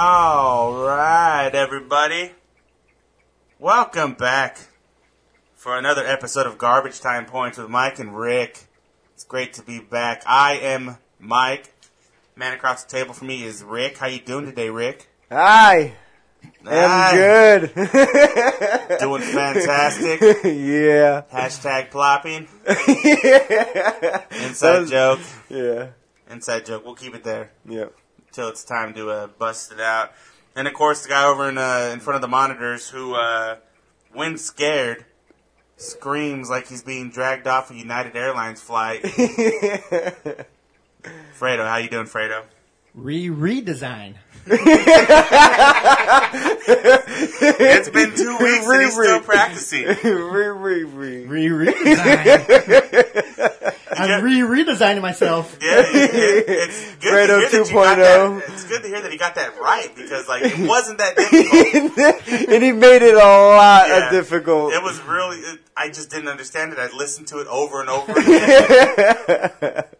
All right, everybody. Welcome back for another episode of Garbage Time Points with Mike and Rick. It's great to be back. I am Mike. Man across the table from me is Rick. How you doing today, Rick? Hi. I'm good. Doing fantastic. Yeah. Hashtag plopping. Yeah. Inside joke. Yeah. Inside joke. We'll keep it there. Yeah. Till it's time to bust it out. And, of course, the guy over in front of the monitors who, when scared, screams like he's being dragged off a United Airlines flight. Fredo, how you doing, Fredo? Redesign. It's been 2 weeks and he's still practicing. Redesign. I'm redesigning myself. Yeah, it's good to hear 2.0. It's good to hear that he got that right because, like, it wasn't that difficult. And he made it a lot difficult. It was really, I just didn't understand it. I listened to it over and over again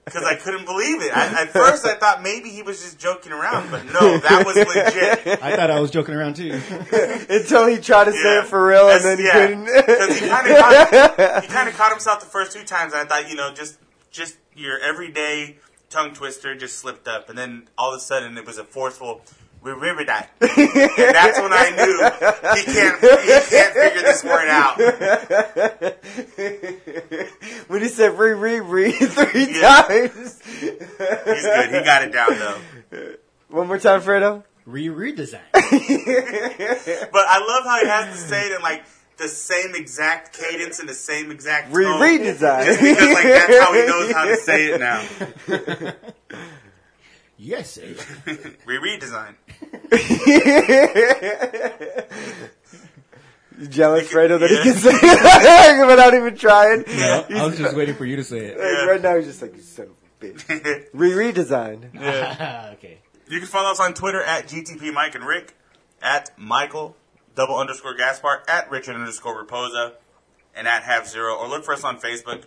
because I couldn't believe it. At first, I thought maybe he was just joking around, but no, that was legit. I thought I was joking around too until he tried to say it for real, and then he couldn't. Because he kind of caught himself the first two times. And I thought, you know, just your everyday tongue twister just slipped up, and then all of a sudden it was a forceful "we-river-die," and that's when I knew he can't figure this word out. When he said "re-re-re" three times, he's good. He got it down though. One more time, Fredo. Redesign. But I love how he has to say it in like the same exact cadence and the same exact tone. Redesign. Just because like that's how he knows how to say it now. Yes, sir. Redesign. Jealous, Fredo, that he can say it without even trying? No, I was just waiting for you to say it. Like, right now, he's just like, you son of a bitch. Redesign. Yeah. Okay. You can follow us on Twitter at GTP Mike and Rick, at Michael, _Gaspar, at Richard _Raposa, and at Half0, or look for us on Facebook.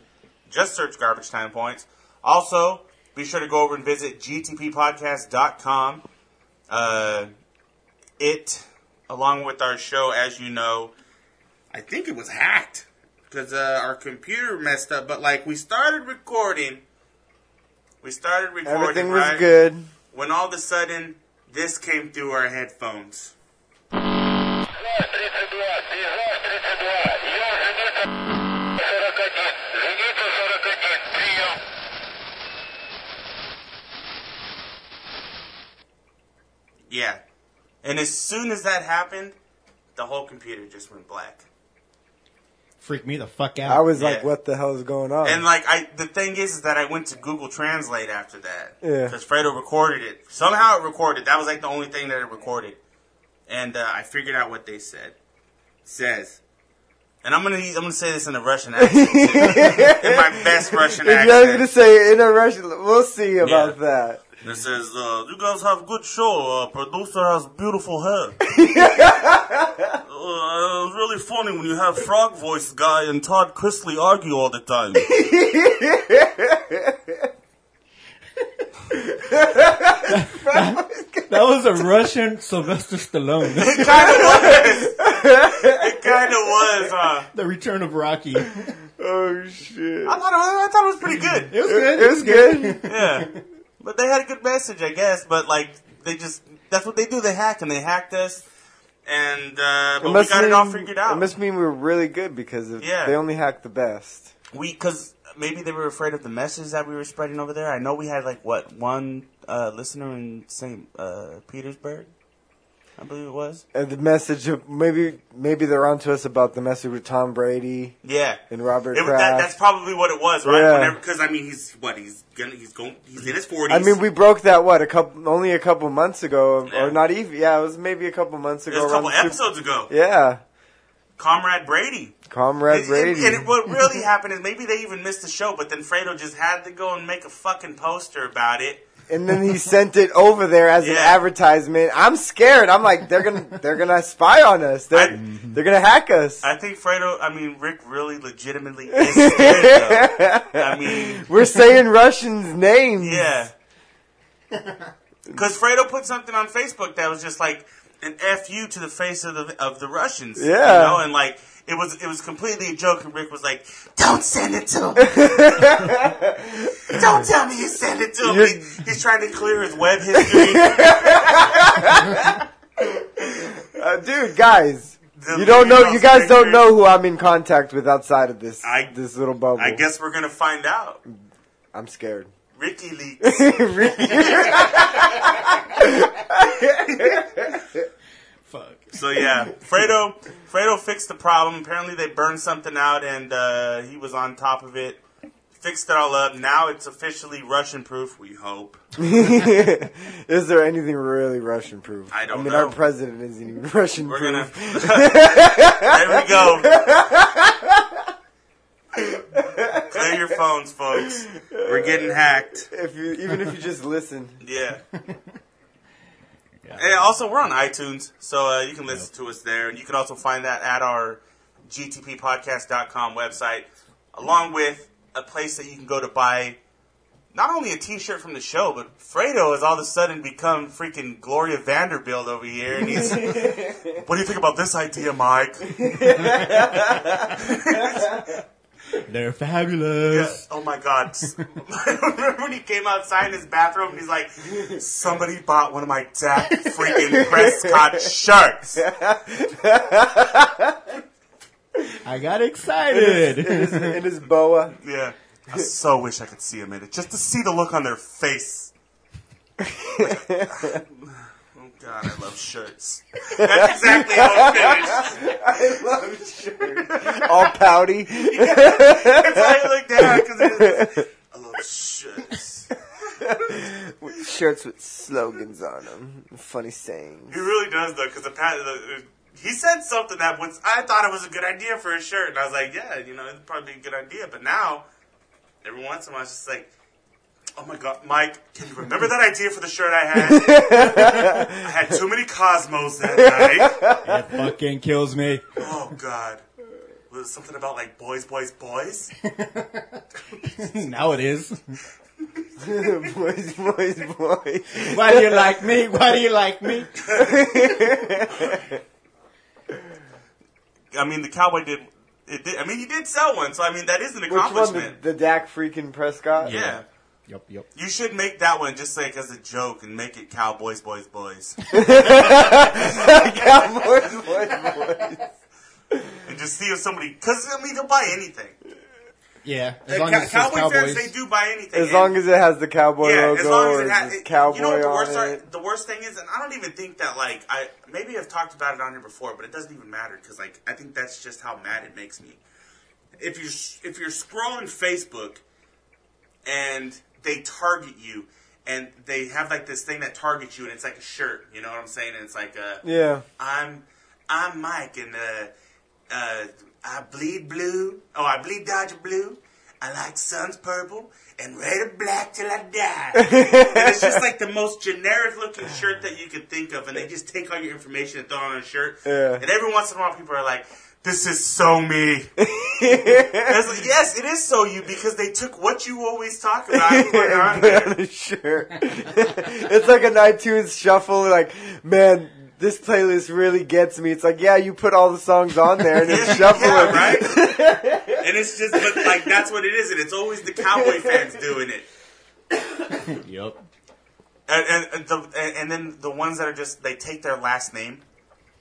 Just search Garbage Time Points. Also, be sure to go over and visit gtppodcast.com. It, along with our show, as you know, I think it was hacked because our computer messed up, but like we started recording. Everything was good. When all of a sudden, this came through our headphones. Yeah. And as soon as that happened, the whole computer just went black. Freaked me the fuck out. I was like, what the hell is going on? And like, the thing is that I went to Google Translate after that. Yeah. Because Fredo recorded it. Somehow it recorded. That was like the only thing that it recorded. And I figured out what they said. It says, and I'm gonna say this in a Russian accent. Too. In my best Russian accent. I was gonna say in a Russian. We'll see about that. It says, you guys have a good show. Producer has beautiful hair. It's really funny when you have Frog Voice Guy and Todd Chrisley argue all the time. that was a Russian Sylvester Stallone. It kind of was. It kind of was, huh? The Return of Rocky. Oh, shit. I thought it was pretty good. It was good. Yeah. But they had a good message, I guess. But, like, they just... That's what they do. They hack, and they hacked us. And, but we got it all figured out. It must mean we were really good because they only hacked the best. Because maybe they were afraid of the message that we were spreading over there. I know we had, like, one listener in St. Petersburg, I believe it was. And the message of... Maybe they're onto us about the message with Tom Brady. Yeah. And Robert Kraft. That's probably what it was, right? Yeah. Because, I mean, he's in his 40s. I mean, we broke that, only a couple months ago. Yeah. Or not even. Yeah, it was maybe a couple months ago. It was a couple episodes ago. Yeah. Comrade Brady. And what really happened is maybe they even missed the show, but then Fredo just had to go and make a fucking poster about it. And then he sent it over there as an advertisement. I'm scared. I'm like, they're gonna spy on us. They're gonna hack us. I think Fredo. I mean, Rick really legitimately is scared, though. I mean, we're saying Russians' names. Yeah. Because Fredo put something on Facebook that was just like an F you to the face of the Russians. Yeah. You know, and like it was completely a joke, and Rick was like, "Don't send it to him. Don't tell me you send it to him." He's trying to clear his web history. Dude, guys. You don't know. You guys don't know who I'm in contact with outside of this little bubble. I guess we're gonna find out. I'm scared. Ricky leaks. Fuck. So yeah, Fredo fixed the problem. Apparently they burned something out, and he was on top of it. Fixed it all up. Now it's officially Russian-proof, we hope. Is there anything really Russian-proof? I mean, our president isn't even Russian-proof. There we go. Clear your phones, folks. We're getting hacked. Even if you just listen. Yeah. And also, we're on iTunes, so you can listen to us there. And you can also find that at our gtppodcast.com website, along with a place that you can go to buy not only a T-shirt from the show, but Fredo has all of a sudden become freaking Gloria Vanderbilt over here, and he's, what do you think about this idea, Mike? They're fabulous. Yeah. Oh, my God. I remember when he came outside in his bathroom, and he's like, somebody bought one of my Dak freaking Prescott shirts. I got excited. It is boa. Yeah. I so wish I could see him in it. Just to see the look on their face. Oh, God, I love shirts. That's exactly how it finished. I love shirts. All pouty. Yeah. That's why I look down, because I love shirts. With shirts with slogans on them. Funny sayings. He really does, though, because he said something that I thought it was a good idea for a shirt, and I was like, yeah, you know, it'd probably be a good idea. But now, every once in a while, it's just like, oh my God, Mike, can you remember that idea for the shirt I had? I had too many Cosmos that night. That fucking kills me. Oh, God. Was it something about, like, boys, boys, boys? Now it is. Boys, boys, boys. Why do you like me? Why do you like me? I mean, the Cowboy did. It did. I mean, he did sell one, so I mean, that is an accomplishment. Which one, the Dak freaking Prescott? Yeah. Yep. You should make that one just like as a joke and make it Cowboys, boys, boys. Cowboys, boys, boys. And just see if somebody, because I mean, they'll buy anything. Yeah, as long as Cowboys fans, they do buy anything. As long as it has the cowboy logo, as long as it has cowboy on it. You know what the worst thing is, and I don't even think that like maybe I've talked about it on here before, but it doesn't even matter because like I think that's just how mad it makes me. If you're scrolling Facebook and they target you and they have like this thing that targets you and it's like a shirt, you know what I'm saying? And it's like yeah, I'm Mike and I bleed blue. Oh, I bleed Dodger blue. I like sun's purple and red and black till I die. And it's just like the most generic looking shirt that you could think of, and they just take all your information and throw it on a shirt. Yeah. And every once in a while, people are like, "This is so me." And it's like, yes, it is so you because they took what you always talk about and put it on there. Sure. It's like an iTunes shuffle. Like, man, this playlist really gets me. It's like, yeah, you put all the songs on there and it's shuffling. Yeah, right? And it's just, but, like, that's what it is. And it's always the Cowboy fans doing it. Yep. And then the ones that are just, they take their last name.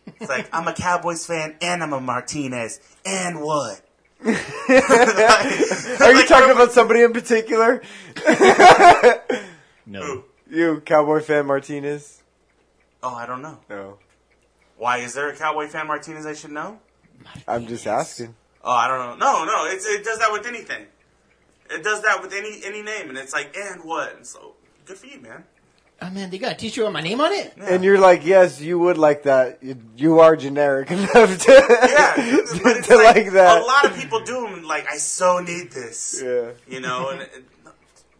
It's like, I'm a Cowboys fan and I'm a Martinez. And what? Like, are you talking about somebody in particular? No. Ooh. You, Cowboy fan Martinez? Oh, I don't know. No. Why is there a Cowboy fan Martinez I should know? I'm just asking. Oh, I don't know. No. It does that with anything. It does that with any name, and it's like, and what? And so, good for you, man. Oh, man, they got a T-shirt with my name on it? Yeah. And you're like, yes, you would like that. You are generic enough to, but it's to like that. A lot of people do them, like, I so need this. Yeah. You know, and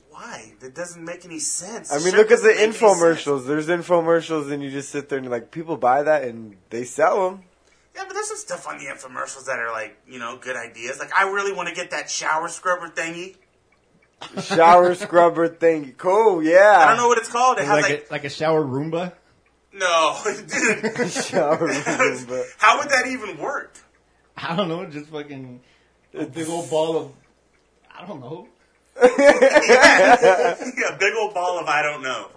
why? That doesn't make any sense. I mean, look at the infomercials. There's infomercials, and you just sit there and you're like, people buy that, and they sell them. Yeah, but there's some stuff on the infomercials that are like, you know, good ideas. Like, I really want to get that shower scrubber thingy. Shower scrubber thing. Cool, yeah. I don't know what it's called. It has like a shower Roomba? No. Dude. Shower Roomba. How would that even work? I don't know. Just fucking a big old ball of... I don't know. Yeah, big old ball of I don't know.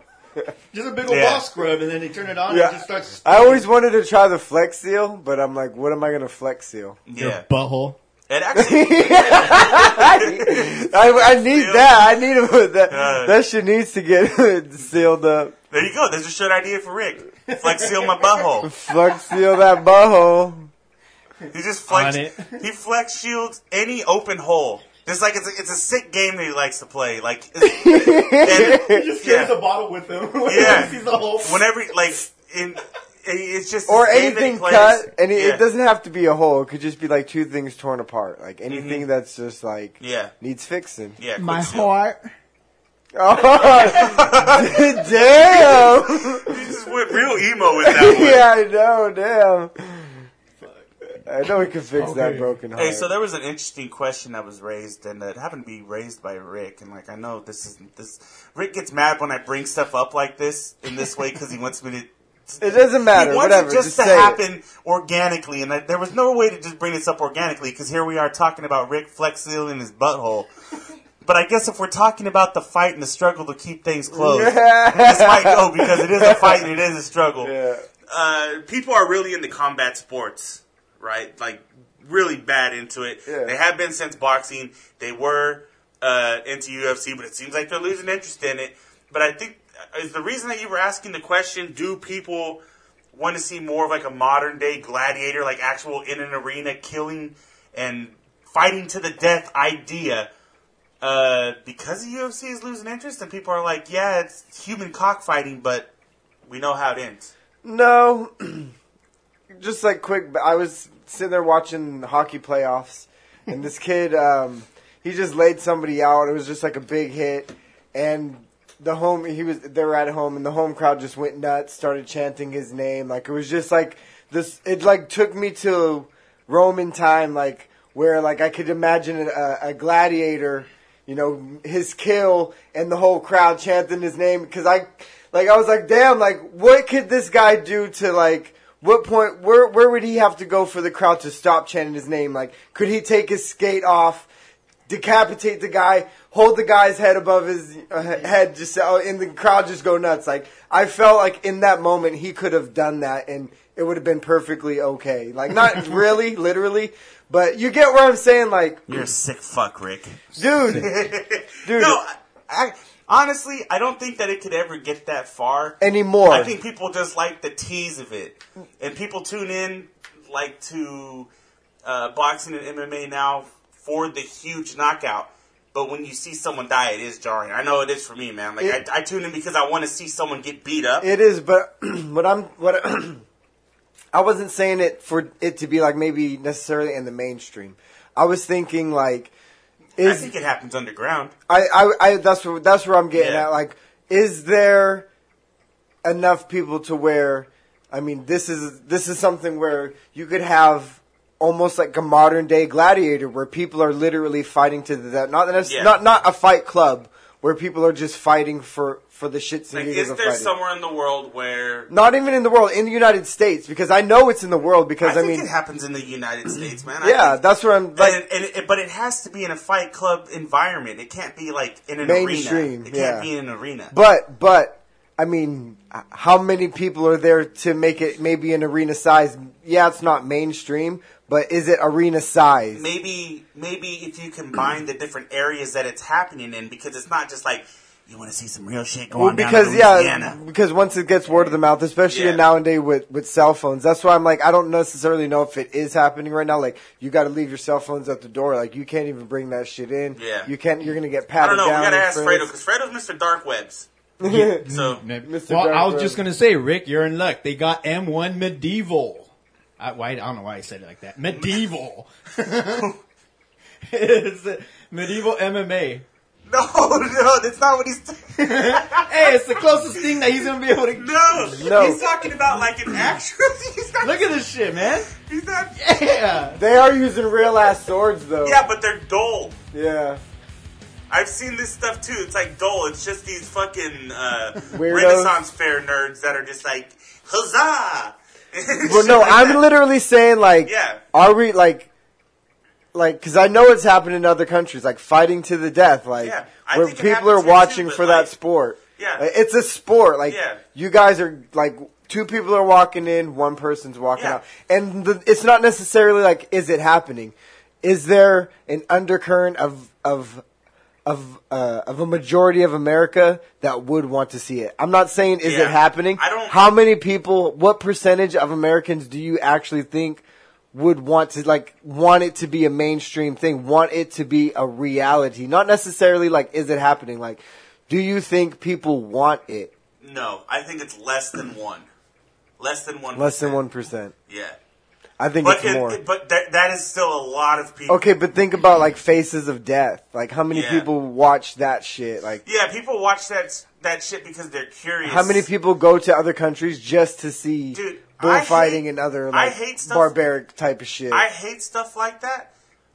Just a big old ball scrub, and then they turn it on and it just starts... I always wanted to try the Flex Seal, but I'm like, what am I going to Flex Seal? Yeah. Your butthole. It actually... I need that. I need it. That shit needs to get sealed up. There you go. That's a short idea for Rick. Flex Seal my butthole. Flex Seal that butthole. He just flex... He Flex Shields any open hole. It's like it's a sick game that he likes to play. Like, he just carries a bottle with him. Yeah, he sees the whole. Whenever like in, it's just or anything cut, and it doesn't have to be a hole. It could just be like two things torn apart, like anything that's just like needs fixing. Yeah, my heart. Oh, damn! You just went real emo with that one. Yeah, I know. Damn. I know we can fix that broken heart. Hey, so there was an interesting question that was raised, and it happened to be raised by Rick. And like, I know this isn't this. Rick gets mad when I bring stuff up like this in this way because he wants me to. It doesn't matter. He wants it just to happen organically, and there was no way to just bring this up organically because here we are talking about Rick Flex Seal in his butthole. But I guess if we're talking about the fight and the struggle to keep things closed, this might go because it is a fight and it is a struggle. Yeah. People are really into combat sports. Right, like really bad into it. Yeah. They have been since boxing. They were into UFC, but it seems like they're losing interest in it. But I think is the reason that you were asking the question: do people want to see more of like a modern day gladiator, like actual in an arena killing and fighting to the death idea? Because the UFC is losing interest, and people are like, "Yeah, it's human cockfighting, but we know how it ends." No. Just like quick, I was sitting there watching the hockey playoffs, and this kid, he just laid somebody out. It was just like a big hit, and they were at home, and the home crowd just went nuts, started chanting his name. Like it was just like this. It like took me to Roman time, like where like I could imagine a gladiator, you know, his kill, and the whole crowd chanting his name because I was like, damn, like what could this guy do to like. What point, where would he have to go for the crowd to stop chanting his name? Like, could he take his skate off, decapitate the guy, hold the guy's head above his head, just and the crowd just go nuts? Like, I felt like in that moment he could have done that and it would have been perfectly okay. Like, not really, literally, but you get where I'm saying, like... You're a sick fuck, Rick. Dude. No, honestly, I don't think that it could ever get that far. Anymore. I think people just like the tease of it. And people tune in like to boxing and MMA now for the huge knockout. But when you see someone die, it is jarring. I know it is for me, man. Like I tune in because I want to see someone get beat up. It is, but I wasn't saying it for it to be like maybe necessarily in the mainstream. I was thinking like... I think it happens underground. That's where I'm getting at. Like, is there enough people to where? I mean, this is something where you could have almost like a modern day gladiator, where people are literally fighting to the death. Not a fight club where people are just fighting for the shits and giggles of fighting. Is there somewhere in the world where? Not even in the world, in the United States, because I know it's in the world. Because I mean, it happens in the United States, man. That's where I'm. Like, but it has to be in a fight club environment. It can't be like in an arena. It can't be in an arena. But I mean, how many people are there to make it maybe an arena size? Yeah, it's not mainstream, but is it arena size? Maybe if you combine the different areas that it's happening in, because it's not just like. You want to see some real shit going on because once it gets word of the mouth, especially nowadays with cell phones, that's why I'm like, I don't necessarily know if it is happening right now. Like, you got to leave your cell phones at the door. Like, you can't even bring that shit in. Yeah. You can't, you're going to get patted down. I don't know. We got to ask Fredo, because Fredo's Mr. Dark Webs. Yeah. So, Mr. Well, Dark I was Web. Just going to say, Rick, you're in luck. They got M1 Medieval. I don't know why I said it like that. Medieval. It's medieval MMA. No, that's not what he's... Hey, it's the closest thing that he's going to be able to... No, he's talking about like an actual... Look at this shit, man. He's not... Yeah. They are using real-ass swords, though. Yeah, but they're dull. Yeah. I've seen this stuff too. It's like dull. It's just these fucking Renaissance fair nerds that are just like, huzzah! Well, no, like I'm literally saying, like, yeah. Are we, like, because I know it's happened in other countries, like, fighting to the death, like, yeah, where people are watching for that sport. Yeah. Like, it's a sport. Like, yeah. You guys are, like, two people are walking in, one person's walking out. And it's not necessarily, like, is it happening? Is there an undercurrent of a majority of America that would want to see it? I'm not saying is it happening. I don't. How many people? What percentage of Americans do you actually think would want to want it to be a mainstream thing? Want it to be a reality? Not necessarily is it happening? Like, do you think people want it? No, I think it's less than one. Less than 1%. Less than 1%. Yeah. I think it's more. But that is still a lot of people. Okay, but think about, Faces of Death. Like, how many people watch that shit? Like, yeah, people watch that shit because they're curious. How many people go to other countries just to see bullfighting and other, barbaric type of shit? I hate stuff like that,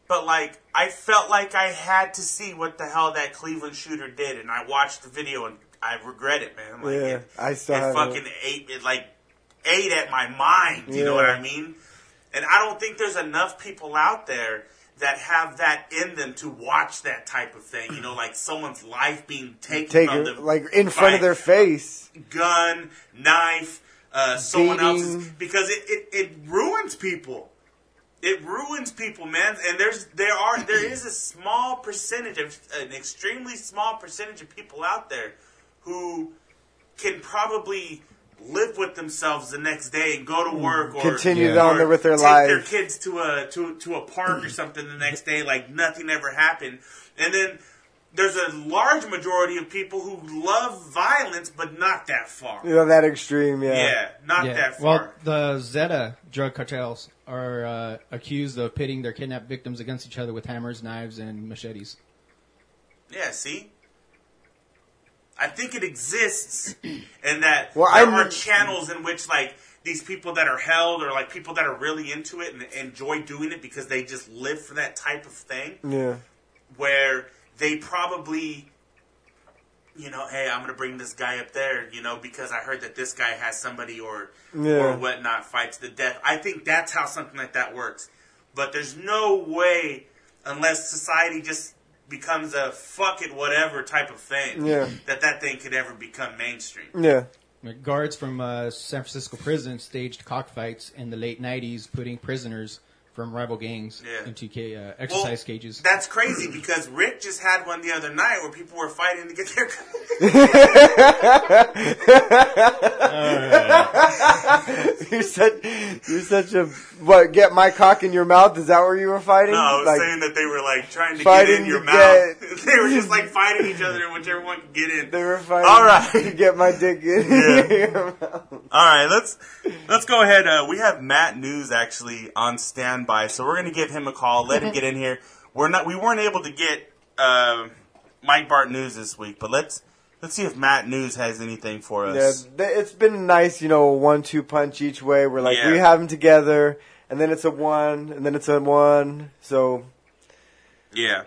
but, I felt like I had to see what the hell that Cleveland shooter did, and I watched the video, and I regret it, man. Like, yeah, I still have it. Fucking ate at my mind, you know what I mean? And I don't think there's enough people out there that have that in them to watch that type of thing. You know, like someone's life being taken from them, in front of their face, gun, knife, someone else's, because it ruins people. It ruins people, man. And there is a small percentage of an extremely small percentage of people out there who can probably live with themselves the next day and go to work, or continue on with their life. Take their kids to a park or something the next day, like nothing ever happened. And then there's a large majority of people who love violence, but not that far. You know, that extreme, yeah, not that far. Well, the Zeta drug cartels are accused of pitting their kidnapped victims against each other with hammers, knives, and machetes. Yeah, see. I think it exists, and that there are channels in which, these people that are held or, people that are really into it and enjoy doing it because they just live for that type of thing. Yeah. Where they probably, hey, I'm going to bring this guy up there, because I heard that this guy has somebody or whatnot fight to the death. I think that's how something like that works. But there's no way, unless society just becomes a fuck it whatever type of thing, that thing could ever become mainstream. Yeah. Guards from San Francisco prison staged cockfights in the late 90s, putting prisoners from rival gangs into exercise cages. That's crazy because Rick just had one the other night where people were fighting to get their You're such a get my cock in your mouth? Is that where you were fighting? No, I was saying that they were trying to get in your mouth. They were just fighting each other, whichever one could get in. They were fighting to get my dick in your mouth. All right, let's go ahead. We have Matt News actually on standby. So we're going to give him a call, let him get in here. We weren't able to get Mike Bart News this week, but let's see if Matt News has anything for us. Yeah, it's been nice, a 1-2 punch each way. We're we have them together, and then it's a one, and then it's a one. So yeah,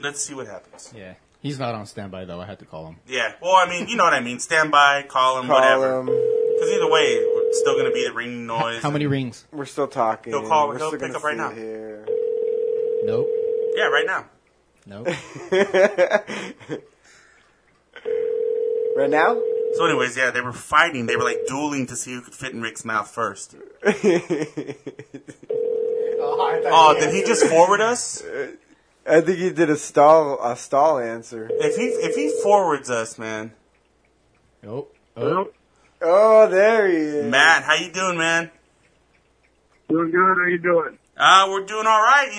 let's see what happens. Yeah, he's not on standby though. I had to call him. Yeah, well, I mean, you know what I mean. Standby, call him, whatever. Because either way, it's still going to be the ringing noise. How many rings? We're still talking. He'll call. We're still pick up right now. Here. Nope. Yeah, right now. Nope. Right now? So anyways, yeah, they were fighting. They were dueling to see who could fit in Rick's mouth first. Oh, did he just forward us? I think he did a stall answer. If he forwards us, man. Nope. Nope. Oh, there he is. Matt, how you doing, man? Doing good. How you doing? We're doing all right,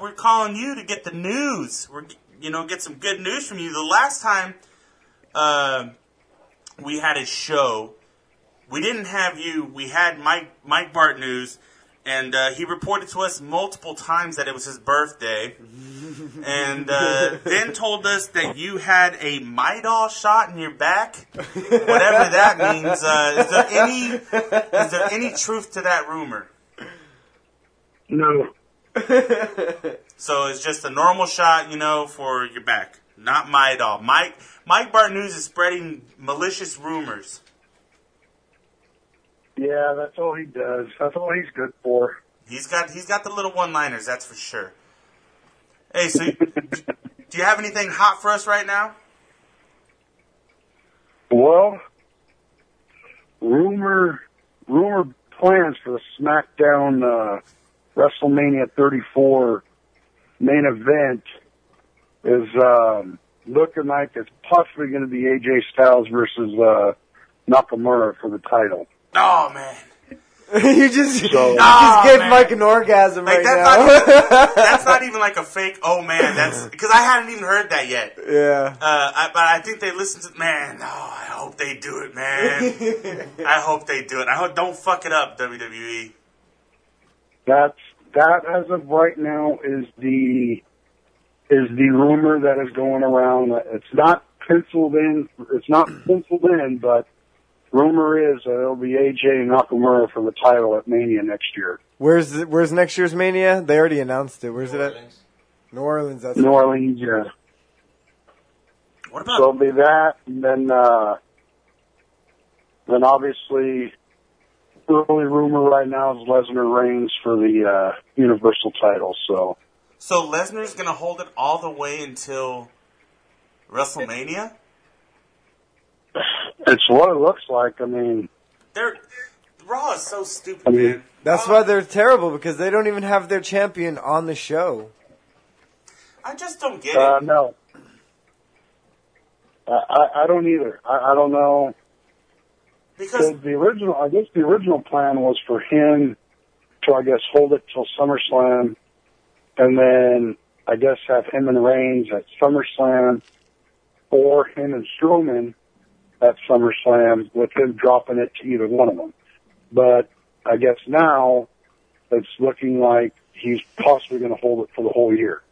We're calling you to get the news. We're, get some good news from you. The last time we had a show, we didn't have you. We had Mike Bart News, and he reported to us multiple times that it was his birthday, and then told us that you had a Midol shot in your back, whatever that means. Is there any truth to that rumor? No. So it's just a normal shot, for your back. Not my at all. Mike Barnews is spreading malicious rumors. Yeah, that's all he does. That's all he's good for. He's got the little one-liners, that's for sure. Hey, so do you have anything hot for us right now? Well, rumor plans for the SmackDown WrestleMania 34 main event is looking like it's possibly going to be AJ Styles versus Nakamura for the title. Oh, man. you just gave Mike an orgasm like, right that's now. That's not even like a fake, oh, man. That's because I hadn't even heard that yet. Yeah. But I think they listened to, man, oh, I hope they do it, man. I hope they do it. Don't fuck it up, WWE. That as of right now is the rumor that is going around. It's not penciled in, but rumor is that it'll be AJ and Nakamura for the title at Mania next year. Where's next year's Mania? They already announced it. Where's it at? New Orleans. That's New Orleans, yeah. What about? So it'll be that, and then obviously, the only rumor right now is Lesnar Reigns for the Universal title. So Lesnar's going to hold it all the way until WrestleMania? It's what it looks like. I mean, Raw is so stupid, man. That's why they're terrible, because they don't even have their champion on the show. I just don't get it. No. I don't either. I don't know. Because the original plan was for him to, I guess, hold it till SummerSlam, and then I guess have him and Reigns at SummerSlam, or him and Strowman at SummerSlam, with him dropping it to either one of them. But I guess now it's looking like he's possibly going to hold it for the whole year.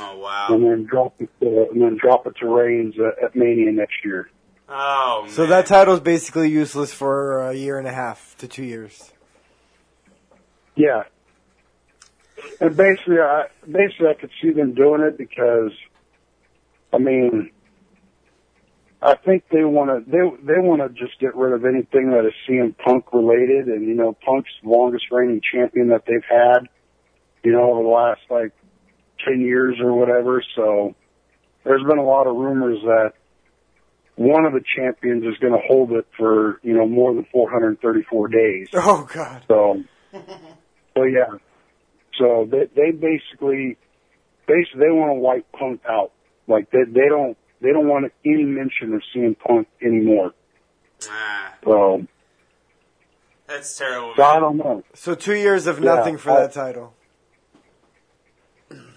Oh, wow. And then drop it to Reigns at Mania next year. Oh, man. So that title's basically useless for a year and a half to 2 years. Yeah. And basically I could see them doing it because, I mean, I think they want to just get rid of anything that is CM Punk related, and you know, Punk's the longest reigning champion that they've had, you know, over the last like 10 years or whatever. So there's been a lot of rumors that one of the champions is going to hold it for, you know, more than 434 days. Oh God! So yeah, so they basically they want to wipe Punk out. Like they don't want any mention of CM Punk anymore. So that's terrible. So I don't know. So 2 years of nothing for that title.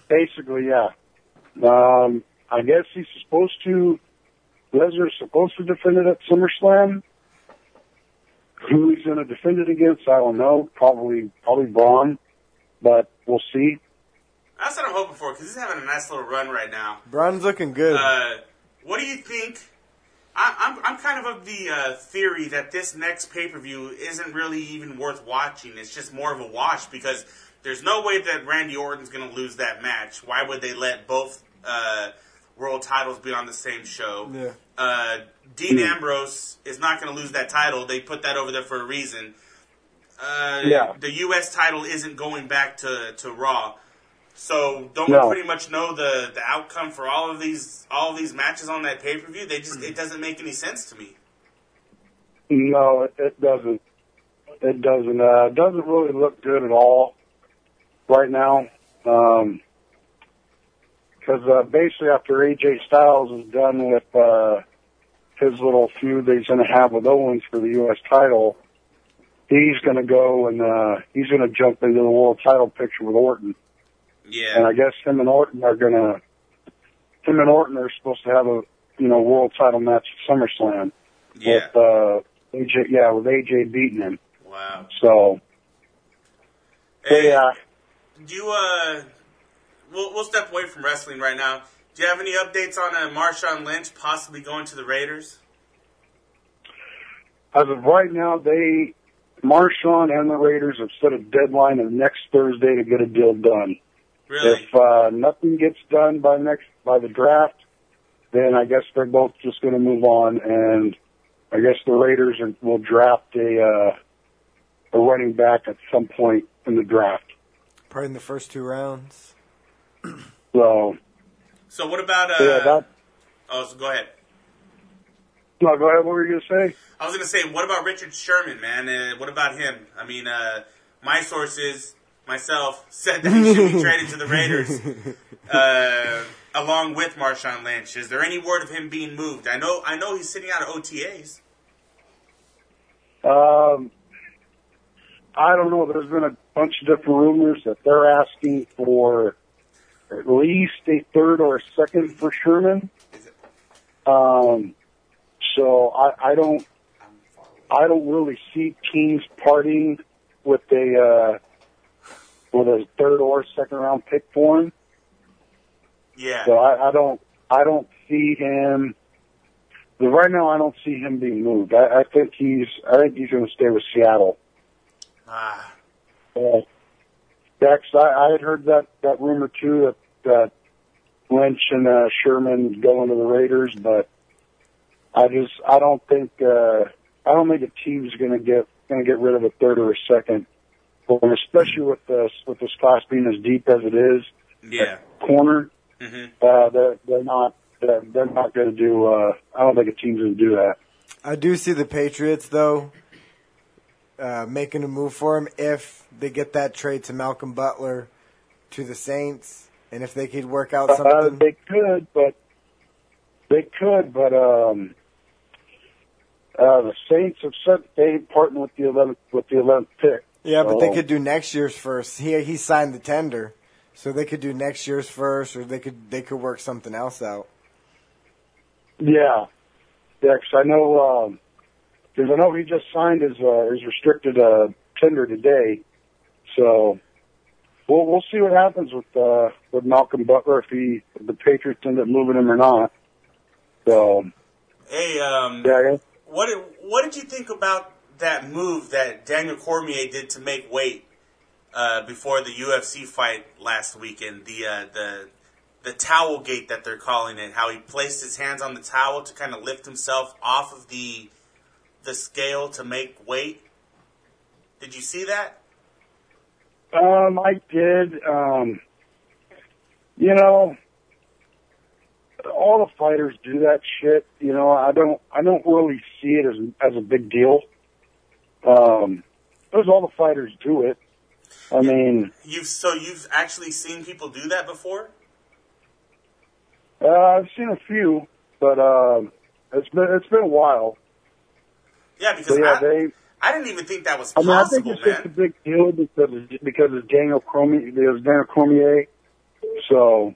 Basically, yeah. I guess Lesnar's supposed to defend it at SummerSlam. Who he's going to defend it against, I don't know. Probably Braun, but we'll see. That's what I'm hoping for, because he's having a nice little run right now. Braun's looking good. What do you think? I'm kind of the theory that this next pay-per-view isn't really even worth watching. It's just more of a wash, because there's no way that Randy Orton's going to lose that match. Why would they let both world titles be on the same show? Yeah. Dean Ambrose is not going to lose that title. They put that over there for a reason. The U.S. title isn't going back to Raw. So we pretty much know the outcome for all of these matches on that pay-per-view? It doesn't make any sense to me. No, it doesn't. It doesn't. It doesn't really look good at all right now. Because basically after AJ Styles is done with his little feud that he's going to have with Owens for the U.S. title, he's going to go and he's going to jump into the world title picture with Orton. Yeah. And I guess him and Orton are supposed to have a, you know, world title match at SummerSlam. Yeah. With with AJ beating him. Wow. So yeah. Do you we'll step away from wrestling right now. Do you have any updates on Marshawn Lynch possibly going to the Raiders? As of right now, Marshawn and the Raiders have set a deadline of next Thursday to get a deal done. Really? If nothing gets done by the draft, then I guess they're both just going to move on, and I guess the Raiders will draft a running back at some point in the draft. Probably in the first two rounds. So what about... so go ahead. No, go ahead. What were you going to say? I was going to say, what about Richard Sherman, man? What about him? I mean, my sources, myself, said that he should be traded to the Raiders along with Marshawn Lynch. Is there any word of him being moved? I know he's sitting out of OTAs. I don't know. There's been a bunch of different rumors that they're asking for at least a third or a second for Sherman. Is it? So I don't really see teams parting with a third or second round pick for him. Yeah. So I don't see him. Right now, I don't see him being moved. I think he's going to stay with Seattle. Dex, I had heard that rumor too that Lynch and Sherman going to the Raiders, but. I don't think a team's going to get rid of a third or a second, but especially with this class being as deep as it is, yeah. At corner, mm-hmm. They're not going to do. I don't think a team's going to do that. I do see the Patriots though making a move for him if they get that trade to Malcolm Butler to the Saints, and if they could work out something, They could, but the Saints have said they partnered with the 11th pick. Yeah, so. But they could do next year's first. He signed the tender, so they could do next year's first, or they could work something else out. Yeah, Dex. I know because I know he just signed his restricted tender today, so. We'll see what happens with Malcolm Butler if the Patriots end up moving him or not. So, hey, what did you think about that move that Daniel Cormier did to make weight before the UFC fight last weekend? The towel gate that they're calling it. How he placed his hands on the towel to kind of lift himself off of the scale to make weight. Did you see that? I did. You know, all the fighters do that shit. You know, I don't really see it as a big deal. Because all the fighters do it. You've actually seen people do that before? I've seen a few, but it's been a while. Yeah, I didn't even think that was possible, man. I think it's just a big deal because of Daniel Cormier. So,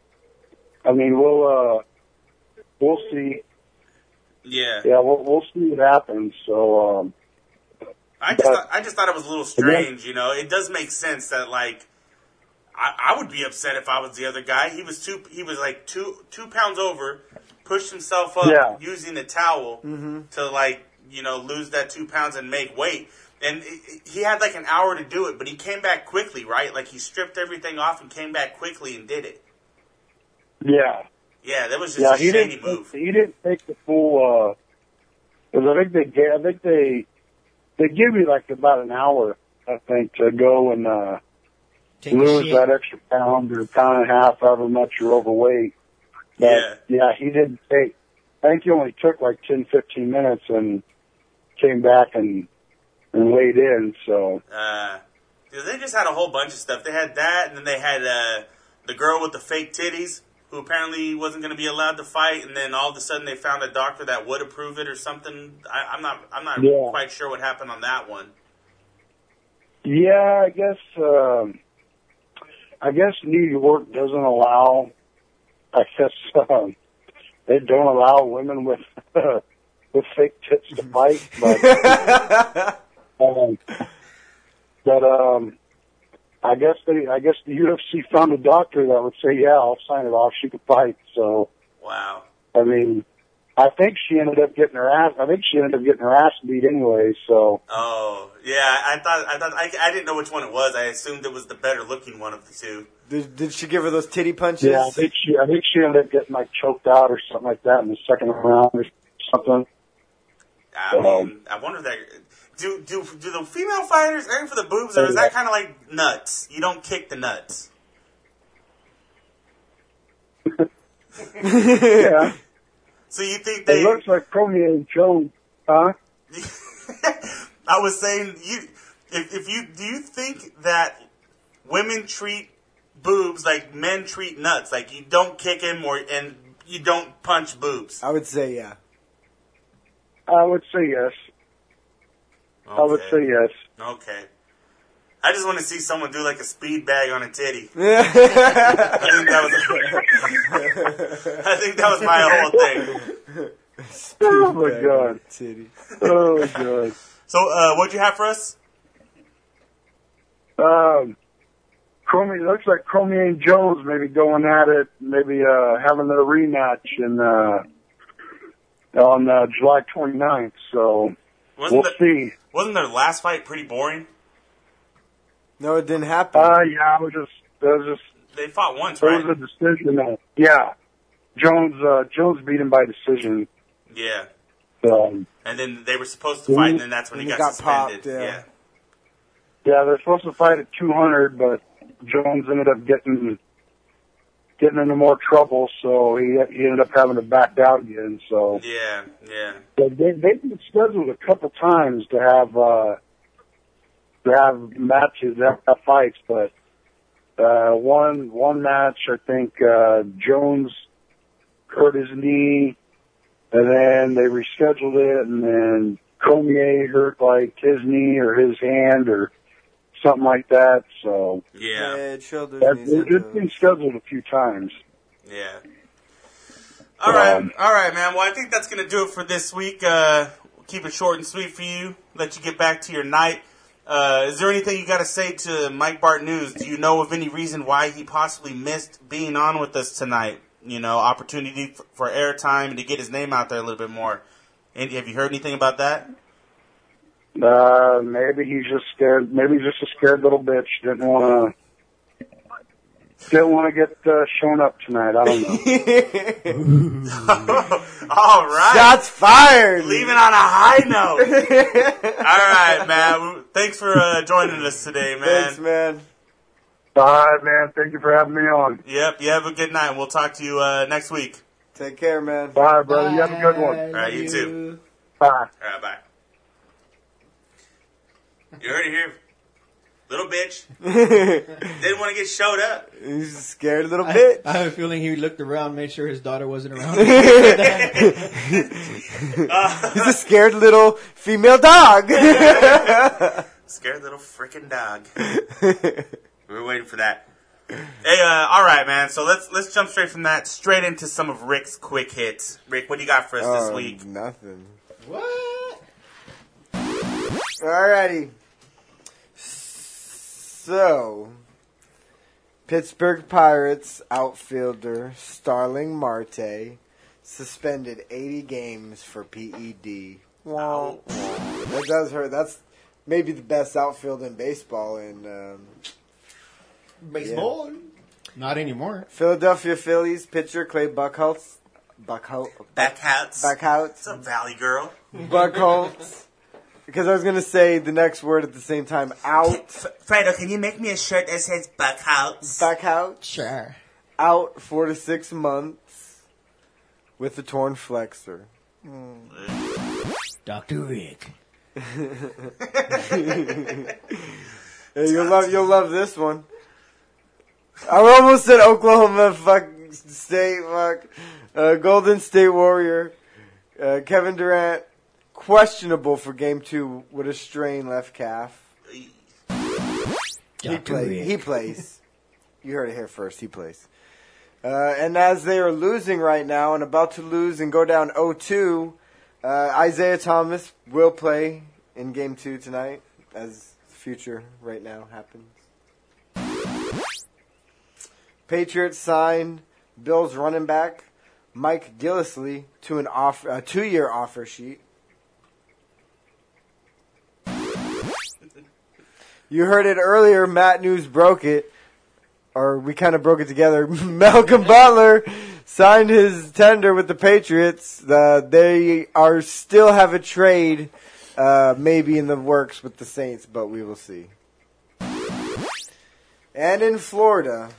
I mean, we'll see. Yeah. Yeah, we'll see what happens. So, I just thought it was a little strange, you know. It does make sense that, like, I would be upset if I was the other guy. He was like two pounds over, pushed himself up using the towel to, like, you know, lose that 2 pounds and make weight. And he had like an hour to do it, but he came back quickly, right? Like he stripped everything off and came back quickly and did it. Yeah. Yeah, that was just a shady move. He didn't take the full, because I think they give you like about an hour, I think, to go and lose that extra pound or pound and a half, however much you're overweight. But, yeah, he didn't take, I think he only took like 10, 15 minutes and came back and weighed in, so. They just had a whole bunch of stuff. They had that, and then they had the girl with the fake titties, who apparently wasn't going to be allowed to fight, and then all of a sudden they found a doctor that would approve it or something. I'm not quite sure what happened on that one. Yeah, I guess New York doesn't allow, they don't allow women with fake tits to fight, but I guess the UFC found a doctor that would say, "Yeah, I'll sign it off. She could fight." So wow, I mean, I think she ended up getting her ass. I think she ended up getting her ass beat anyway. So. Oh yeah, I didn't know which one it was. I assumed it was the better looking one of the two. Did she give her those titty punches? Yeah, I think she ended up getting like choked out or something like that in the second round or something. I mean, I wonder if that. Do the female fighters aim for the boobs, or is that kind of like nuts? You don't kick the nuts. Yeah. So you think they... It looks like Cormier and Jones, huh? I was saying, do you think that women treat boobs like men treat nuts? Like you don't kick him and you don't punch boobs? I would say yeah. I would say yes. Okay. I would say yes. Okay. I just want to see someone do like a speed bag on a titty. I think that was my whole thing. Oh my god, titty! Oh my god. So, what'd you have for us? It looks like Cormier and Jones maybe going at it, maybe having their rematch on July 29th. So we'll see. Wasn't their last fight pretty boring? No, it didn't happen. Yeah, it was just. They fought once, right? It was a decision. Yeah, Jones beat him by decision. Yeah. And then they were supposed to fight, and then that's when he got suspended. Popped, yeah. Yeah, they're supposed to fight at 200, but Jones ended up getting into more trouble, so he ended up having to back out again. So. Yeah. So they've been scheduled a couple times to have. Have matches, have fights, but one match, I think Jones hurt his knee, and then they rescheduled it, and then Cormier hurt like his knee or his hand or something like that. So yeah, it's been scheduled a few times. Yeah. All right, man. Well, I think that's gonna do it for this week. Keep it short and sweet for you. Let you get back to your night. Is there anything you got to say to Mike Bart News? Do you know of any reason why he possibly missed being on with us tonight? You know, opportunity for airtime and to get his name out there a little bit more. And have you heard anything about that? Maybe he's just scared. Maybe he's just a scared little bitch. Didn't want to get shown up tonight. I don't know. All right. Shots fired. Leaving on a high note. All right, man. Thanks for joining us today, man. Thanks, man. All right, man. Thank you for having me on. Yep. You have a good night. We'll talk to you next week. Take care, man. Bye, brother. Bye. You have a good one. All right, you too. Bye. All right, bye. You heard it here. Little bitch. Didn't want to get showed up. He's a scared little bitch. I have a feeling he looked around, made sure his daughter wasn't around. He's a scared little female dog. Scared little freaking dog. We were waiting for that. Hey, all right, man. So let's jump straight from that straight into some of Rick's quick hits. Rick, what do you got for us this week? Nothing. What? Alrighty. So, Pittsburgh Pirates outfielder Starling Marte suspended 80 games for PED. Wow. That does hurt. That's maybe the best outfield in baseball. And baseball? Yeah. Not anymore. Philadelphia Phillies pitcher Clay Buchholz. Buchholz. It's a valley girl. Buchholz. Because I was going to say the next word at the same time. Out. Fredo, can you make me a shirt that says Buchholz? Buchholz? Sure. Out 4 to 6 months with a torn flexor. Mm. Dr. Rick. You'll love this one. I almost said Oklahoma State. Golden State Warrior. Kevin Durant. Questionable for Game 2 with a strained left calf. He plays. You heard it here first. He plays. And as they are losing right now and about to lose and go down 0-2, Isaiah Thomas will play in Game 2 tonight as the future right now happens. Patriots sign Bills running back Mike Gillisley to a 2-year offer sheet. You heard it earlier. Matt News broke it. Or we kind of broke it together. Malcolm Butler signed his tender with the Patriots. They are still have a trade maybe in the works with the Saints, but we will see. And in Florida,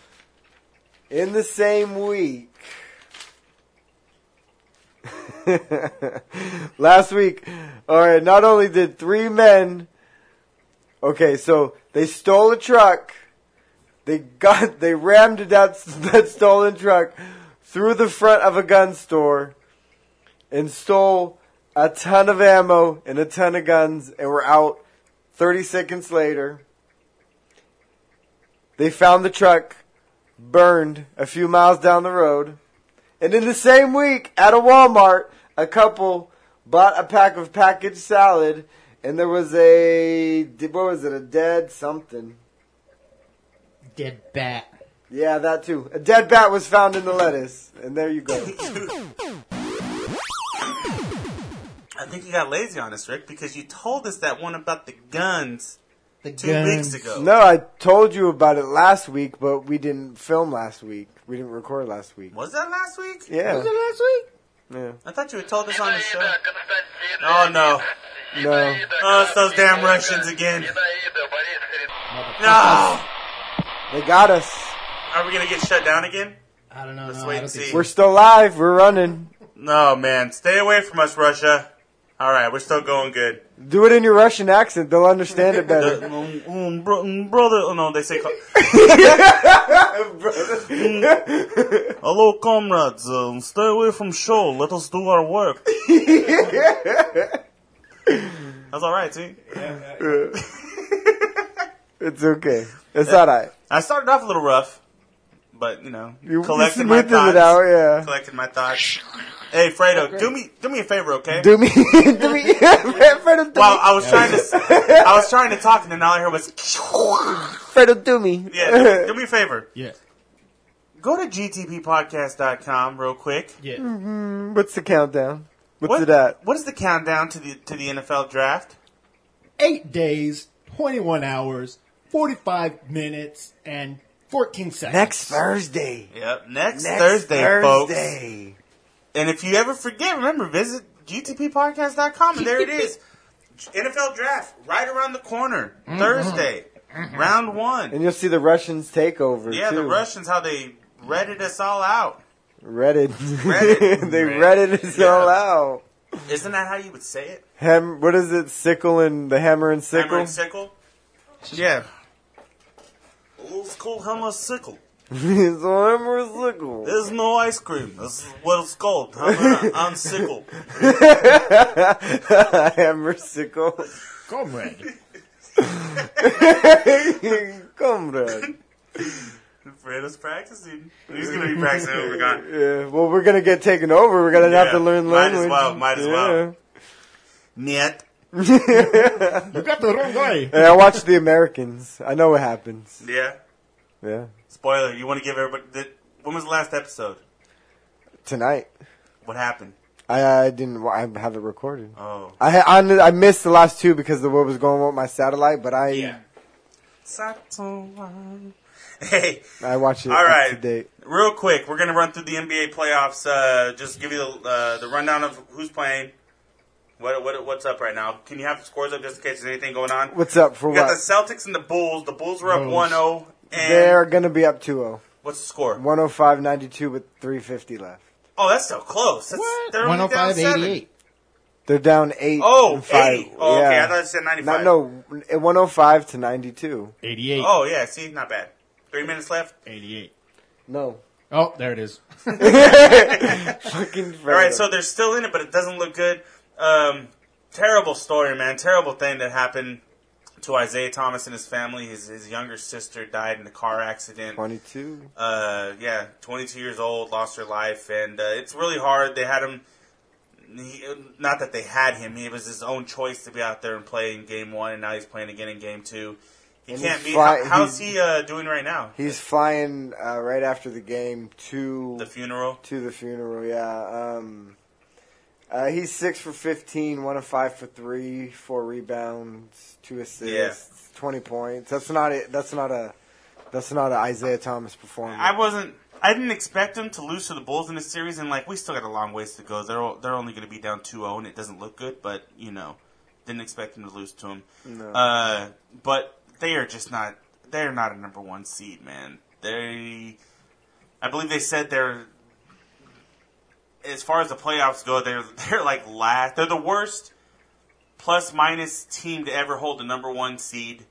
in the same week, last week, all right, not only did three men, okay, so they stole a truck. They rammed that stolen truck through the front of a gun store and stole a ton of ammo and a ton of guns and were out 30 seconds later. They found the truck burned a few miles down the road. And in the same week at a Walmart, a couple bought a pack of packaged salad and there was a dead something. Dead bat. Yeah, that too. A dead bat was found in the lettuce. And there you go. I think you got lazy on us, Rick, because you told us that one about the guns 2 weeks ago. No, I told you about it last week, but we didn't film last week. We didn't record last week. Was that last week? Yeah. Was it last week? Yeah. I thought you had told us on the show. Oh, no. No. Oh, it's those damn Russians again. No! They got us. Are we going to get shut down again? I don't know. Let's wait and see. We're still live. We're running. No, man. Stay away from us, Russia. All right. We're still going good. Do it in your Russian accent. They'll understand it better. Brother. Oh, no. They say... Hello, comrades. Stay away from show. Let us do our work. That's all right, see? Yeah. It's okay. It's all right. I started off a little rough, but, you collected my thoughts. It out, yeah. Collected my thoughts. Hey, Fredo, do me a favor, okay? Fredo, do me. Well, I was trying to talk, and then all I heard was... Fredo, do me. Yeah, do me a favor. Yeah. Go to gtppodcast.com real quick. Yeah. Mm-hmm. What's the countdown? What's it at? What is the countdown to the NFL draft? 8 days, 21 hours. 45 minutes and 14 seconds. Next Thursday. Yep, next Thursday, folks. And if you ever forget, remember, visit gtppodcast.com, and there it is. NFL Draft, right around the corner, mm-hmm. Thursday, mm-hmm. round one. And you'll see the Russians take over, too. The Russians, how they redded us all out. Redded. They redded us all out. Isn't that how you would say it? What is it, sickle and the hammer and sickle? Hammer and sickle? Yeah. It's called hammer sickle. It's a hammer sickle. There's no ice cream. That's what it's called. Hammer and sickle. Hammer sickle. Comrade. Comrade. Fredo's practicing. He's going to be practicing over God. Yeah. Well, we're going to get taken over. We're going to have to learn language. Might as well. Niet. You got the wrong guy. Hey, I watched The Americans. I know what happens. Yeah? Yeah. Spoiler, you want to give everybody... when was the last episode? Tonight. What happened? I didn't... I have it recorded. Oh. I missed the last two because of what was going on with my satellite, but I... Yeah. Satellite. Hey. I watched it. All right. Today. Real quick, we're going to run through the NBA playoffs. Just give you the rundown of who's playing. What's up right now? Can you have the scores up just in case there's anything going on? What's up for what? We got the Celtics and the Bulls. The Bulls were up 1-0. And they're going to be up 2-0. What's the score? 105-92 with 3:50 left. Oh, that's so close. That's, what? They're 105-88. They're down 8. Oh, 8. Oh, yeah. Okay. I thought it said 95. No, 105-92. 88. Oh, yeah. See, not bad. 3 minutes left. 88. No. Oh, there it is. Fucking All right, so they're still in it, but it doesn't look good. Terrible story, man. Terrible thing that happened to Isaiah Thomas and his family. His younger sister died in a car accident. 22. 22 years old, lost her life, and it's really hard. They had him. Not that they had him. It was his own choice to be out there and play in Game 1, and now he's playing again in Game 2. He can't be. How's he doing right now? He's flying right after the game to the funeral. To the funeral, yeah. He's 6 for 15, 1 of 5 for 3, 4 rebounds, 2 assists, 20 points. That's not a Isaiah Thomas performance. I didn't expect him to lose to the Bulls in this series, and we still got a long ways to go. They're only going to be down 2-0, and it doesn't look good. But didn't expect him to lose to them. No. But they are just not. They're not a number one seed, man. I believe they said they're. As far as the playoffs go, they're like last. They're the worst plus-minus team to ever hold the number one seed.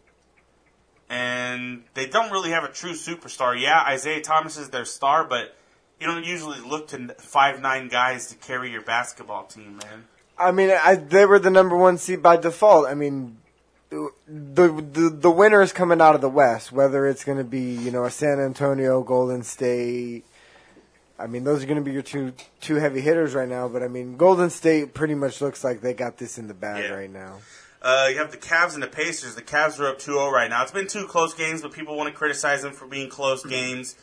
And they don't really have a true superstar. Yeah, Isaiah Thomas is their star, but you don't usually look to 5'9" guys to carry your basketball team, man. I mean, they were the number one seed by default. I mean, the winner is coming out of the West, whether it's going to be a San Antonio, Golden State. I mean, those are going to be your two heavy hitters right now. But I mean, Golden State pretty much looks like they got this in the bag right now. You have the Cavs and the Pacers. The Cavs are up 2-0 right now. It's been two close games, but people want to criticize them for being close games.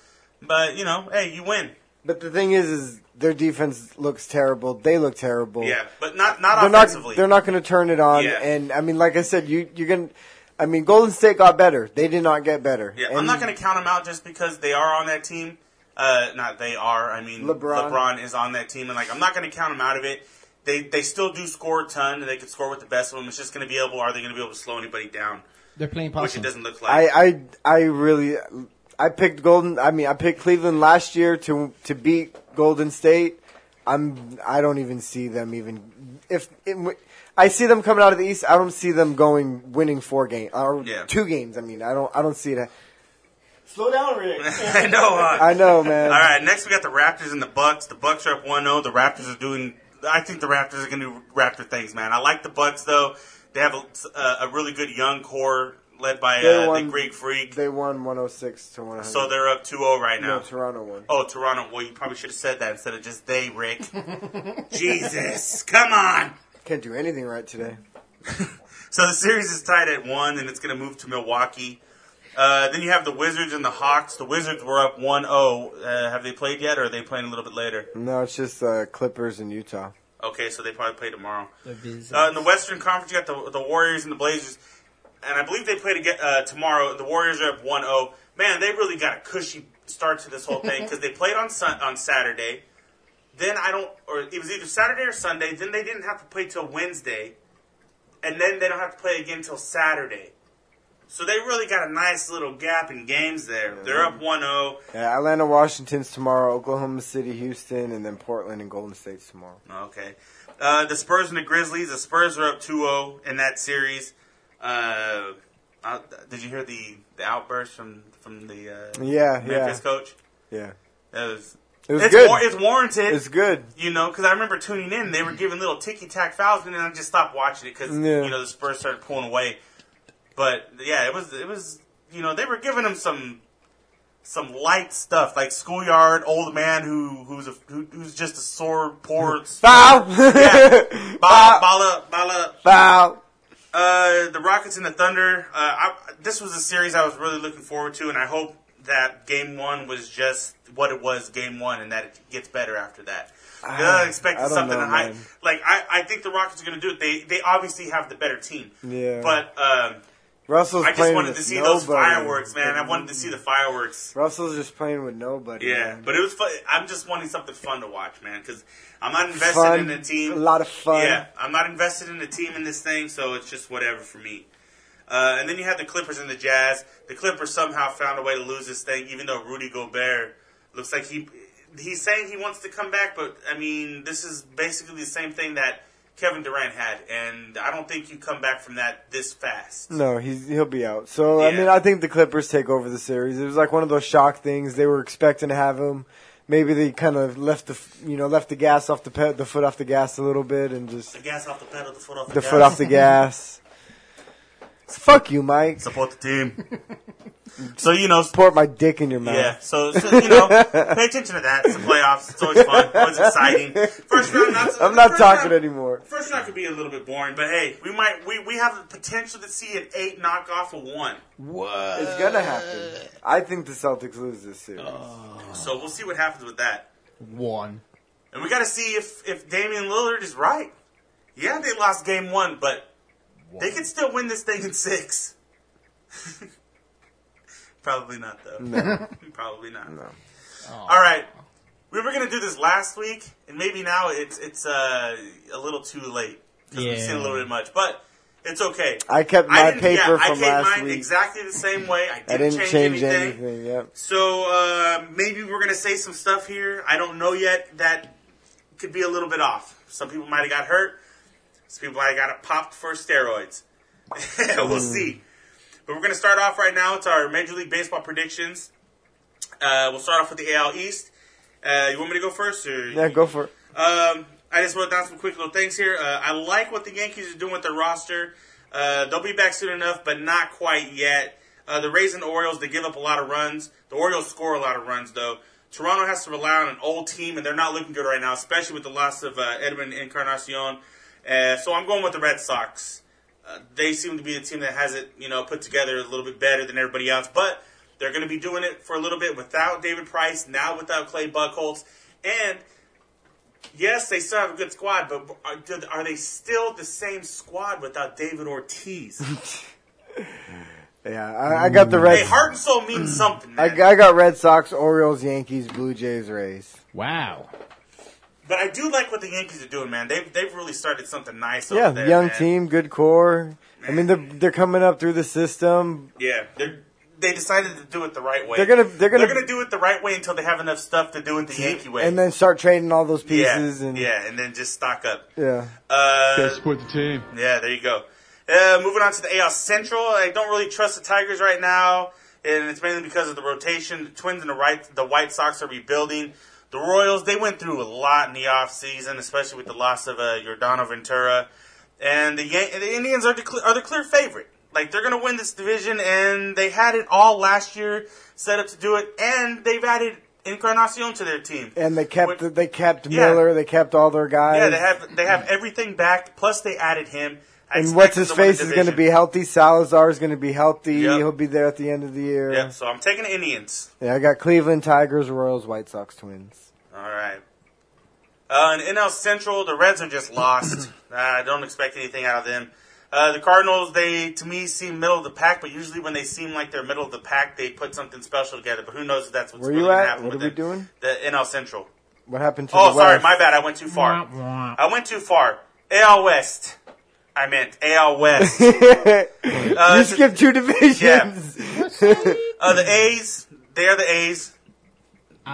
But, hey, you win. But the thing is their defense looks terrible. They look terrible. Yeah, but not offensively. They're not going to turn it on. Yeah. And, I mean, like I said, you're going to – I mean, Golden State got better. They did not get better. Yeah, I'm not going to count them out just because they are on that team. Not they are. I mean, LeBron is on that team. And, I'm not going to count them out of it. They still do score a ton, and they can score with the best of them. It's just going to be able, are they going to be able to slow anybody down? They're playing possum. Which it doesn't look like. I picked Golden. I mean, I picked Cleveland last year to beat Golden State. I don't even see them even I see them coming out of the East. I don't see them winning 4 games or 2 games. I mean, I don't see that. Slow down, Rick. I know. I know, man. All right, next we got the Raptors and the Bucks. The Bucks are up 1-0. The Raptors are doing. I think the Raptors are going to do Raptor things, man. I like the Bucks, though. They have a really good young core led by the Greek Freak. They won 106-100. So they're up 2-0 right now. No, Toronto won. Oh, Toronto. Well, you probably should have said that instead of just they, Rick. Jesus. Come on. Can't do anything right today. So the series is tied at 1, and it's going to move to Milwaukee. Then you have the Wizards and the Hawks. The Wizards were up 1-0. Have they played yet, or are they playing a little bit later? No, it's just Clippers and Utah. Okay, so they probably play tomorrow. In the Western Conference, you got the Warriors and the Blazers. And I believe they play tomorrow. The Warriors are up 1-0. Man, they really got a cushy start to this whole thing because they played on Saturday. Then it was either Saturday or Sunday. Then they didn't have to play till Wednesday. And then they don't have to play again till Saturday. So they really got a nice little gap in games there. Yeah, they're up 1-0. Yeah, Atlanta, Washington's tomorrow, Oklahoma City, Houston, and then Portland and Golden State's tomorrow. Okay. The Spurs and the Grizzlies. The Spurs are up 2-0 in that series. Did you hear the outburst from the Memphis coach? Yeah. It's good. It's warranted. It's good. Because I remember tuning in. They were giving little ticky-tack fouls, and then I just stopped watching it because, the Spurs started pulling away. But, yeah, it was they were giving him some light stuff, like schoolyard, old man who's just a sore, poor... Foul! Yeah. Bala. Foul. The Rockets and the Thunder. This was a series I was really looking forward to, and I hope that Game 1 was just what it was Game 1 and that it gets better after that. I expected something high. Like, I think the Rockets are going to do it. They obviously have the better team. Yeah. But... I just wanted to see those fireworks, man. I wanted to see the fireworks. Russell's just playing with nobody. Yeah, man. But it was fun. I'm just wanting something fun to watch, man, because I'm not invested in the team. A lot of fun. Yeah, I'm not invested in the team in this thing, so it's just whatever for me. And then you have the Clippers and the Jazz. The Clippers somehow found a way to lose this thing, even though Rudy Gobert looks like he's saying he wants to come back, but, I mean, this is basically the same thing that Kevin Durant had, and I don't think you come back from that this fast. No, he'll be out. So, yeah. I mean, I think the Clippers take over the series. It was like one of those shock things. They were expecting to have him. Maybe they kind of left the gas off the foot off the gas a little bit, and just the gas off the pedal, the foot off the gas. Fuck you, Mike. Support the team. So, you know. Support my dick in your mouth. Yeah, so you know, pay attention to that. It's the playoffs. It's always fun. It's exciting. First round, I'm not talking anymore. First round could be a little bit boring, but hey, we have the potential to see an 8 knock off of 1. What? It's going to happen. I think the Celtics lose this series. So we'll see what happens with that. 1. And we got to see if Damian Lillard is right. Yeah, they lost game 1, but they can still win this thing in 6. Probably not, though. No. Probably not. No. All right. We were going to do this last week, and maybe now it's a little too late because we've seen a little bit much, but it's okay. I kept my paper from last week exactly the same way. I didn't change anything. Yep. So maybe we're going to say some stuff here. I don't know yet. That could be a little bit off. Some people might have got hurt. Some people might have got popped for steroids. We'll see. But we're going to start off right now. It's our Major League Baseball predictions. We'll start off with the AL East. You want me to go first? Or yeah, go for it. I just wrote down some quick little things here. I like what the Yankees are doing with their roster. They'll be back soon enough, but not quite yet. The Rays and the Orioles, they give up a lot of runs. The Orioles score a lot of runs, though. Toronto has to rely on an old team, and they're not looking good right now, especially with the loss of Edwin Encarnacion. So I'm going with the Red Sox. They seem to be the team that has it, put together a little bit better than everybody else. But they're going to be doing it for a little bit without David Price, now without Clay Buchholz. And, yes, they still have a good squad, but are they still the same squad without David Ortiz? Yeah, I got the Red Sox. Hey, heart and soul means something, man. I got Red Sox, Orioles, Yankees, Blue Jays, Rays. Wow. But I do like what the Yankees are doing, man. They've really started something nice over there. Yeah, young team, good core. Man. I mean, they're coming up through the system. Yeah, they decided to do it the right way. They're gonna do it the right way until they have enough stuff to do it the Yankee way, and then start trading all those pieces. And then just stock up. Yeah, support the team. Yeah, there you go. Moving on to the AL Central, I don't really trust the Tigers right now, and it's mainly because of the rotation. The Twins and the White Sox are rebuilding. The Royals, they went through a lot in the offseason, especially with the loss of Yordan Ventura. And the Indians are the clear favorite. Like, they're going to win this division, and they had it all last year set up to do it, and they've added Encarnacion to their team. And they kept Miller, they kept all their guys. Yeah, they have everything back, plus they added him. And what's-his-face is going to be healthy. Salazar is going to be healthy. Yep. He'll be there at the end of the year. Yeah, so I'm taking the Indians. Yeah, I got Cleveland, Tigers, Royals, White Sox, Twins. All right. In NL Central, the Reds are just lost. I don't expect anything out of them. The Cardinals, they, to me, seem middle of the pack, but usually when they seem like they're middle of the pack, they put something special together. But who knows if that's what's really going to happen with them. Where you at? What are we doing? The NL Central. What happened to the West? Oh, sorry, my bad. I went too far. AL West. I meant AL West. You skipped 2 divisions. Yeah. The A's, they're the A's.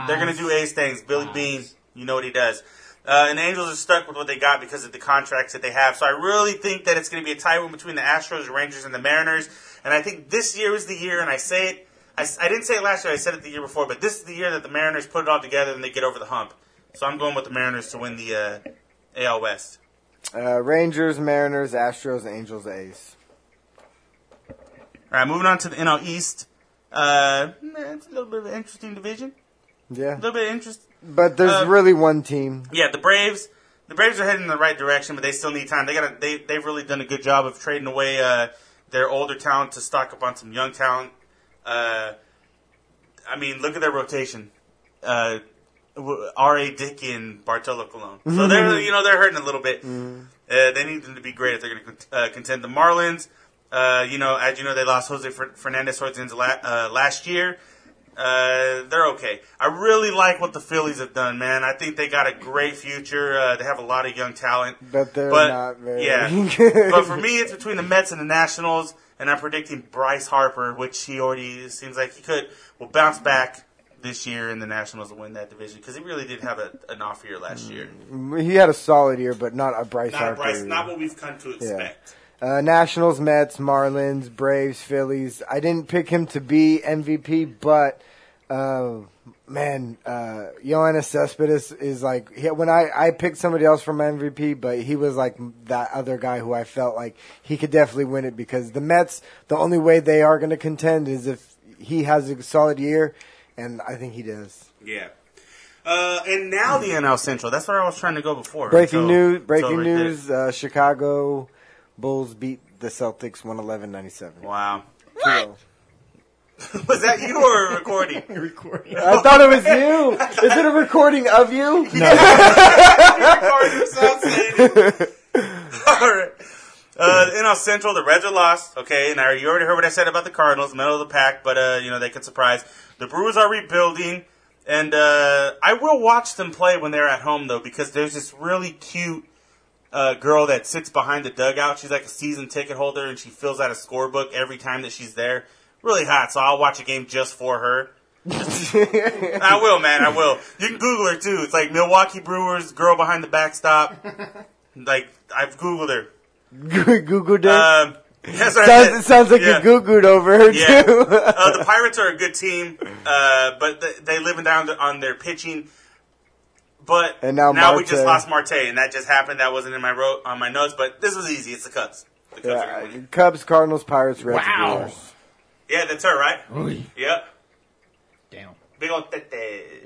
They're going to do A's things. Billy Beane, you know what he does. And the Angels are stuck with what they got because of the contracts that they have. So I really think that it's going to be a tie win between the Astros, Rangers, and the Mariners. And I think this year is the year, and I say it. I didn't say it last year. I said it the year before. But this is the year that the Mariners put it all together and they get over the hump. So I'm going with the Mariners to win the AL West. Rangers, Mariners, Astros, Angels, A's. All right, moving on to the NL East. It's a little bit of an interesting division. Yeah. A little bit of interest. But there's really one team. Yeah, the Braves. The Braves are heading in the right direction, but they still need time. They've really done a good job of trading away their older talent to stock up on some young talent. I mean, look at their rotation. R.A. Dickey and Bartolo Colon. So they're hurting a little bit. Mm. They need them to be great if they're going to contend. The Marlins, as you know, they lost Jose Fernandez towards the end of last year. They're okay. I really like what the Phillies have done, man. I think they got a great future. They have a lot of young talent, but they're not very good. But for me, it's between the Mets and the Nationals, and I'm predicting Bryce Harper, which he already seems like he will bounce back this year, and the Nationals will win that division because he really did have an off year last year. He had a solid year, but not a Bryce Harper. Not what we've come to expect. Yeah. Nationals, Mets, Marlins, Braves, Phillies. I didn't pick him to be MVP, but Yoenis Cespedes is like, when I picked somebody else for my MVP, but he was like that other guy who I felt like he could definitely win it, because the Mets, the only way they are going to contend is if he has a solid year, and I think he does. Yeah. And now the NL Central. That's where I was trying to go before. Breaking news. Chicago Bulls beat the Celtics 111-97. Wow. What? Was that you or recording? Recording. I thought it was you. Is it a recording of you? No. You're recording yourself. All right. NL Central, the Reds are lost. Okay, and you already heard what I said about the Cardinals, middle of the pack, but they could surprise. The Brewers are rebuilding, and I will watch them play when they're at home though, because there's this really cute girl that sits behind the dugout. She's like a season ticket holder, and she fills out a scorebook every time that she's there. Really hot, so I'll watch a game just for her. I will, man, I will. You can Google her, too. It's like Milwaukee Brewers, girl behind the backstop. Like, I've Googled her. Googled her? It sounds like you Googled over her, too. The Pirates are a good team, but they live and down on their pitching. But now we just lost Marte, and that just happened. That wasn't in my on my notes, but this was easy. It's the Cubs. The Cubs are going to win. Cubs, Cardinals, Pirates, Reds, wow. Brewers. Yeah, that's her, right? Oy. Yep. Damn. Big old tete.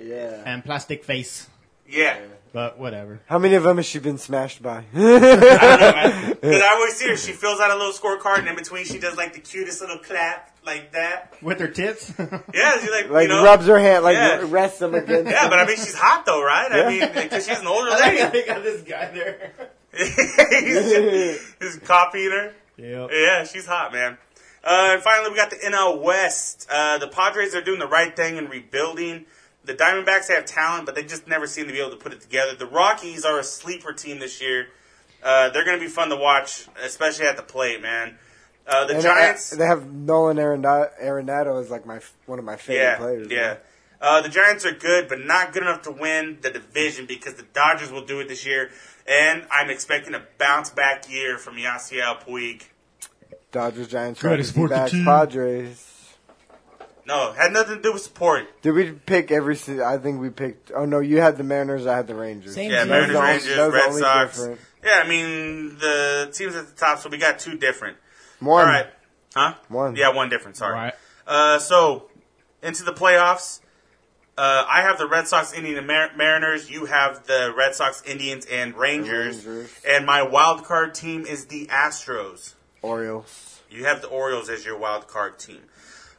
Yeah. And plastic face. Yeah. But whatever. How many of them has she been smashed by? I don't know, man. Because I always see her. She fills out a little scorecard, and in between she does, like, the cutest little clap, like that. With her tits? Yeah. She, like rubs her hand, like, rests them against. Yeah, but, I mean, she's hot, though, right? Yeah. I mean, because she's an older lady. They got this guy there. He's copying her. Yep. Yeah, she's hot, man. And finally, we got the NL West. The Padres are doing the right thing and rebuilding. The Diamondbacks have talent, but they just never seem to be able to put it together. The Rockies are a sleeper team this year. They're going to be fun to watch, especially at the plate, man. The Giants. They have Nolan Arenado as like one of my favorite players. Yeah, man. The Giants are good, but not good enough to win the division, because the Dodgers will do it this year. And I'm expecting a bounce-back year from Yasiel Puig. Dodgers, Giants, Raiders, D-backs, Padres. No, had nothing to do with support. Did we pick every? I think we picked. Oh no, you had the Mariners. I had the Rangers. Same team. Mariners, Rangers, Red Sox. Different. Yeah, I mean the teams at the top. So we got two different. One. All right. Huh? One. Yeah, one different. Sorry. All right. So into the playoffs. I have the Red Sox, Indians, and Mariners. You have the Red Sox, Indians, and Rangers. And my wild card team is the Astros. Orioles. You have the Orioles as your wild card team.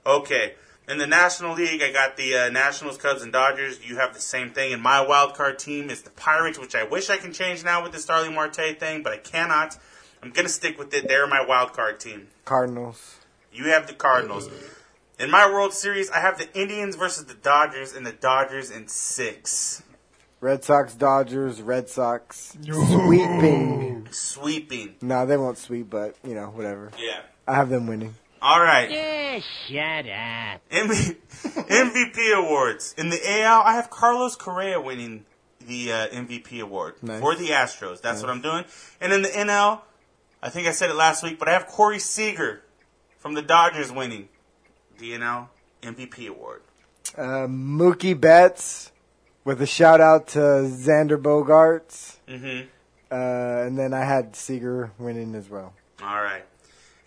Okay. In the National League, I got the Nationals, Cubs, and Dodgers. You have the same thing. And my wild card team is the Pirates, which I wish I can change now with this Starling Marte thing, but I cannot. I'm going to stick with it. They're my wild card team. Cardinals. You have the Cardinals. In my World Series, I have the Indians versus the Dodgers, and the Dodgers in 6. Red Sox, Dodgers, Red Sox. Sweeping. No, they won't sweep, but, whatever. Yeah. I have them winning. All right. Yeah, shut up. MVP awards. In the AL, I have Carlos Correa winning the MVP award for the Astros. That's what I'm doing. And in the NL, I think I said it last week, but I have Corey Seager from the Dodgers winning the NL MVP award. Mookie Betts. With a shout-out to Xander Bogaerts. Mm-hmm. And then I had Seager winning as well. All right.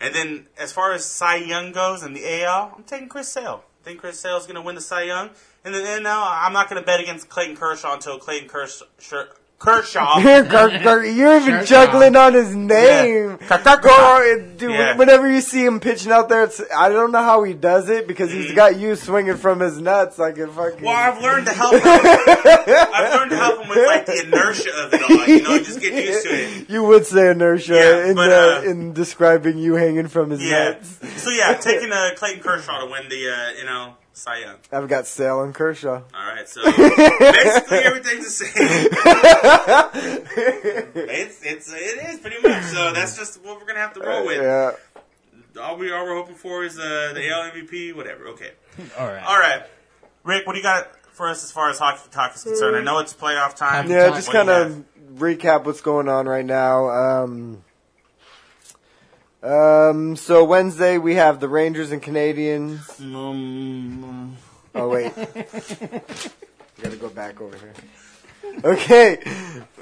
And then as far as Cy Young goes in the AL, I'm taking Chris Sale. I think Chris Sale's going to win the Cy Young. And then NL, I'm not going to bet against Clayton Kershaw until Clayton Kershaw. You're even juggling on his name. Yeah. Whenever you see him pitching out there, I don't know how he does it, because he's got you swinging from his nuts like a fucking... Well, I've learned to help him. I've learned to help him with, like, the inertia of it all. Just get used to it. You would say inertia in describing you hanging from his nuts. So, taking Clayton Kershaw to win the, Cy Young. I've got Sale and Kershaw. All right, so basically everything's the same. It is pretty much. So that's just what we're gonna have to roll with. Yeah. All we're hoping for is the AL MVP, whatever. Okay. All right. Rick, what do you got for us as far as hockey talk is concerned? I know it's playoff time. Yeah, just kind of recap what's going on right now. So Wednesday we have the Rangers and Canadiens. Oh, wait. I gotta go back over here. Okay,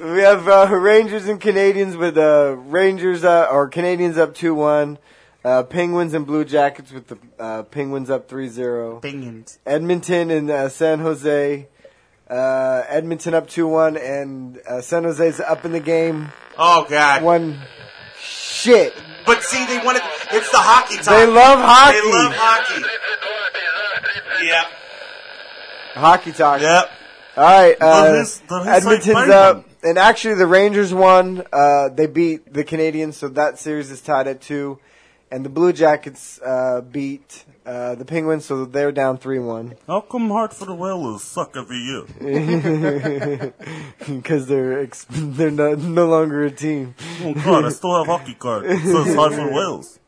we have Rangers and Canadians with Rangers or Canadians up 2-1. Penguins and Blue Jackets with the Penguins up 3-0. Penguins. Edmonton and San Jose. Edmonton up 2-1, and San Jose's up in the game. Oh, God. One shit. But see, they want it. It's the hockey time. They love hockey. They love hockey. Yep. Hockey talk. Yep. All right, Edmonton's up, and actually the Rangers won. They beat the Canadiens, so that series is tied at 2. And the Blue Jackets beat the Penguins, so they're down 3-1. How come Hartford Whalers suck every year? Because they're no longer a team. Oh, God, I still have hockey cards. It says Hartford Whalers.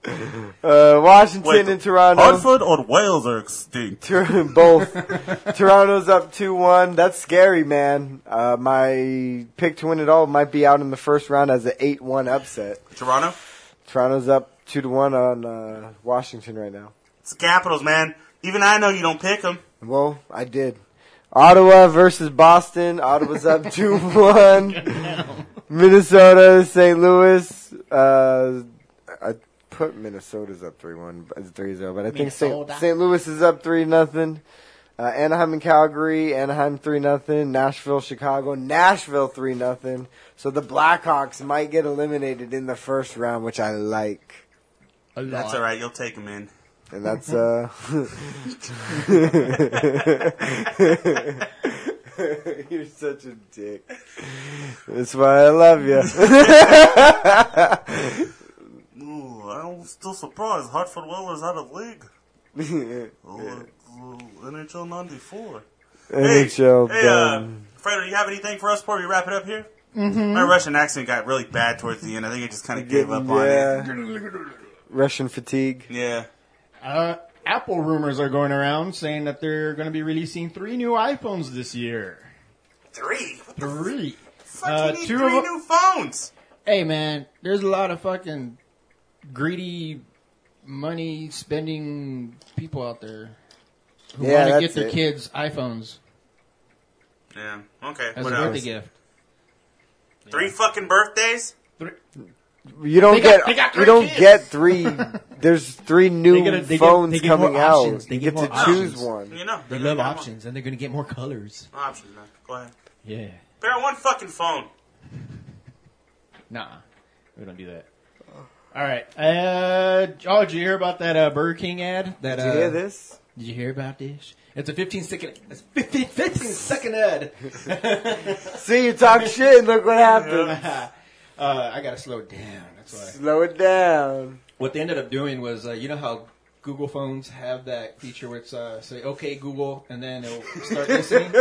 Washington and Toronto. Hartford or Wales are extinct? Both. Toronto's up 2-1. That's scary, man. My pick to win it all might be out in the first round as an 8-1 upset. Toronto? Toronto's up 2-1 on Washington right now. It's the Capitals, man. Even I know you don't pick them. Well, I did. Ottawa versus Boston. Ottawa's up 2-1. Minnesota, St. Louis. I put Minnesota's up 3-1, 3-0, but I think St. Louis is up 3-0. Anaheim and Calgary. Anaheim 3-0. Nashville, Chicago. Nashville 3-0. So the Blackhawks might get eliminated in the first round, which I like. That's all right. You'll take him in. And that's, You're such a dick. That's why I love you. Ooh, I'm still surprised. Hartford Whalers out of league. NHL 94. NHL. Hey, Fredo, do you have anything for us before we wrap it up here? Mm-hmm. My Russian accent got really bad towards the end. I think I just kind of gave up on it. Russian fatigue. Yeah. Apple rumors are going around saying that they're going to be releasing 3 new iPhones this year. 3? What the three? Fucking 3 new phones. Hey, man, there's a lot of fucking greedy money spending people out there who want to get their kids iPhones. Yeah. Okay. As a birthday gift. 3 fucking birthdays? 3. You don't get 3. There's 3 new phones coming out. They get to choose one. You know, they love options, and they're going to get more colors. Options, man. Go ahead. Yeah. Bear one fucking phone. Nah, we don't do that. All right. Did you hear about that Burger King ad? Did you hear this? Did you hear about this? It's a 15-second. It's 15-second ad. See, you talk shit, and look what happens. I gotta slow it down. That's why. Slow it down. What they ended up doing was, you know how Google phones have that feature where it's say, "Okay, Google," and then it'll start listening.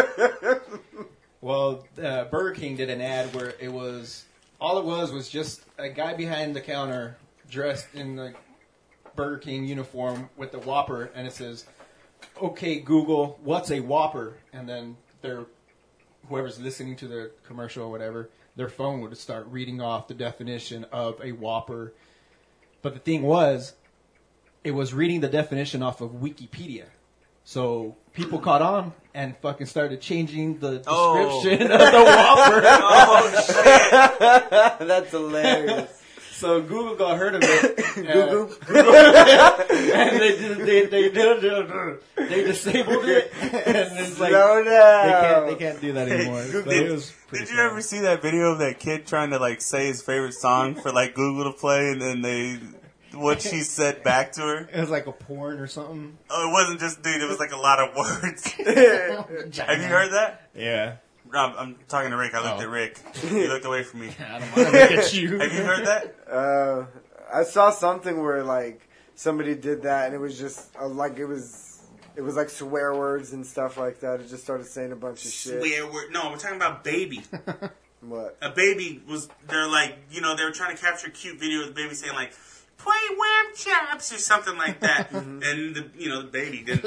Well, Burger King did an ad where it was all it was just a guy behind the counter dressed in the Burger King uniform with the Whopper, and it says, "Okay, Google, what's a Whopper?" And then whoever's listening to the commercial or whatever, their phone would start reading off the definition of a Whopper. But the thing was, it was reading the definition off of Wikipedia. So people caught on and fucking started changing the description of the Whopper. Oh, shit. That's hilarious. So Google got heard of it. Google. And they disabled it. And it's like, they can't do that anymore. Did you ever see that video of that kid trying to like say his favorite song for like Google to play, and then what she said back to her? It was like a porn or something. Oh, it wasn't just dude. It was like a lot of words. Have you heard that? Yeah. I'm talking to Rick. I looked at Rick. He looked away from me. I don't want to look at you. Have you heard that? I saw something where like somebody did that, and it was just it was like swear words and stuff like that. It just started saying a bunch of shit. Swear word? No, we're talking about baby. What? A baby was. They're like, you know, they were trying to capture a cute video of the baby saying like, "Play lamb chops" or something like that. Mm-hmm. And the baby It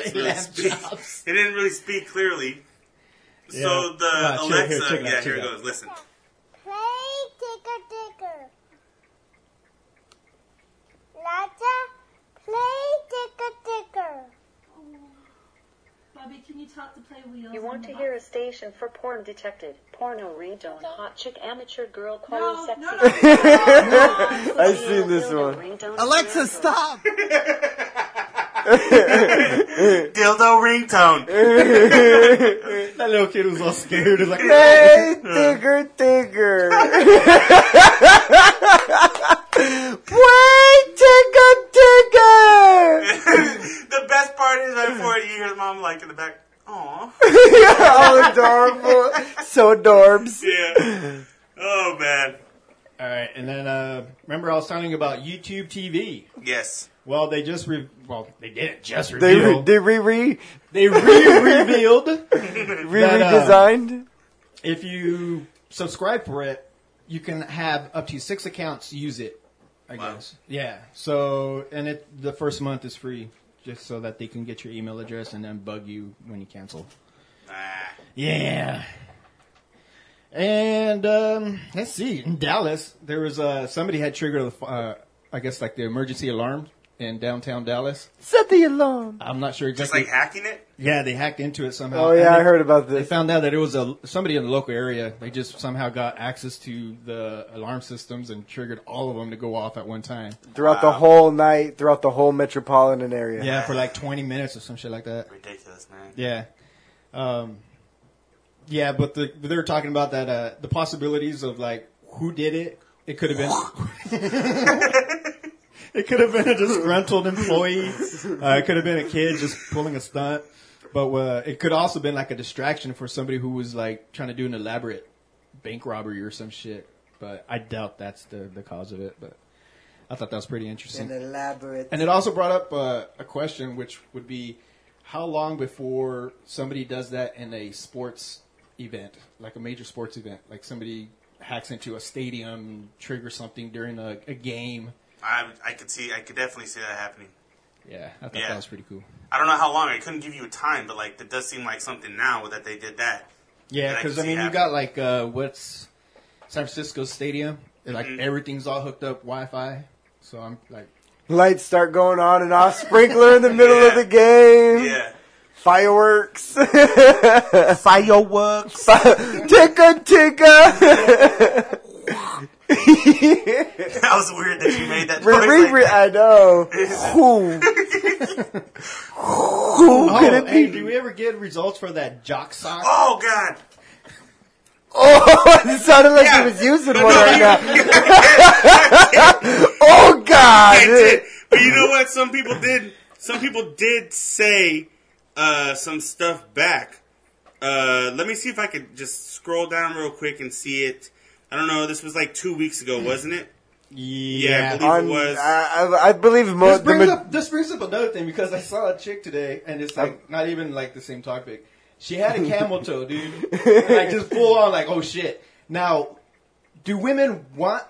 didn't really speak clearly. So the Alexa, here it goes. Listen. Play ticker ticker. Lata, play ticker ticker. Bobby, can you talk to play wheels? You want to hear a station for porn detected. Porno ringtone, hot chick, amateur girl, calling sexy. No. I've seen this one. Alexa, stop! Dildo ringtone. That little kid was all scared. He was like, hey, Tigger. Wait, Tigger. The best part is right before you hear mom like in the back, aww. All adorable. So adorbs. Yeah. Oh, man. All right. And then remember I was talking about YouTube TV. Yes. Well, they just revealed redesigned. If you subscribe for it, you can have up to 6 accounts use it. I guess. Yeah. So, and the first month is free, just so that they can get your email address and then bug you when you cancel. Yeah. And let's see. In Dallas, there was somebody had triggered the emergency alarm. In downtown Dallas. Set the alarm. I'm not sure exactly. Just like hacking it? Yeah, they hacked into it somehow. Oh, yeah, I heard about this. They found out that it was somebody in the local area. They just somehow got access to the alarm systems and triggered all of them to go off at one time. Throughout the whole night, throughout the whole metropolitan area. Yeah, for like 20 minutes or some shit like that. Ridiculous, man. Yeah. Yeah, but they were talking about that, the possibilities of like who did it. It could have been... It could have been a disgruntled employee. It could have been a kid just pulling a stunt. But it could also have been like a distraction for somebody who was like trying to do an elaborate bank robbery or some shit. But I doubt that's the cause of it. But I thought that was pretty interesting. An elaborate. And it also brought up a question, which would be how long before somebody does that in a sports event, like a major sports event, like somebody hacks into a stadium, triggers something during a game. I could definitely see that happening. Yeah, I thought that was pretty cool. I don't know how long. I couldn't give you a time, but like, it does seem like something now that they did that. Yeah, because you got like what's San Francisco Stadium? Like everything's all hooked up Wi-Fi. So I'm like, lights start going on and off, sprinkler in the middle of the game. Yeah. Fireworks. Ticka. That was weird that you made that noise. I know. Who could it be? Hey, did we ever get results for that jock sock? Oh, God. Oh, it sounded like he was using one right now. Oh, God. But you know what? Some people did say some stuff back. Let me see if I could just scroll down real quick and see it. I don't know. This was like 2 weeks ago, wasn't it? Yeah, I believe it was. I believe most. This brings up another thing because I saw a chick today, and it's like not even like the same topic. She had a camel toe, dude. Like just full on, like oh shit. Now, do women want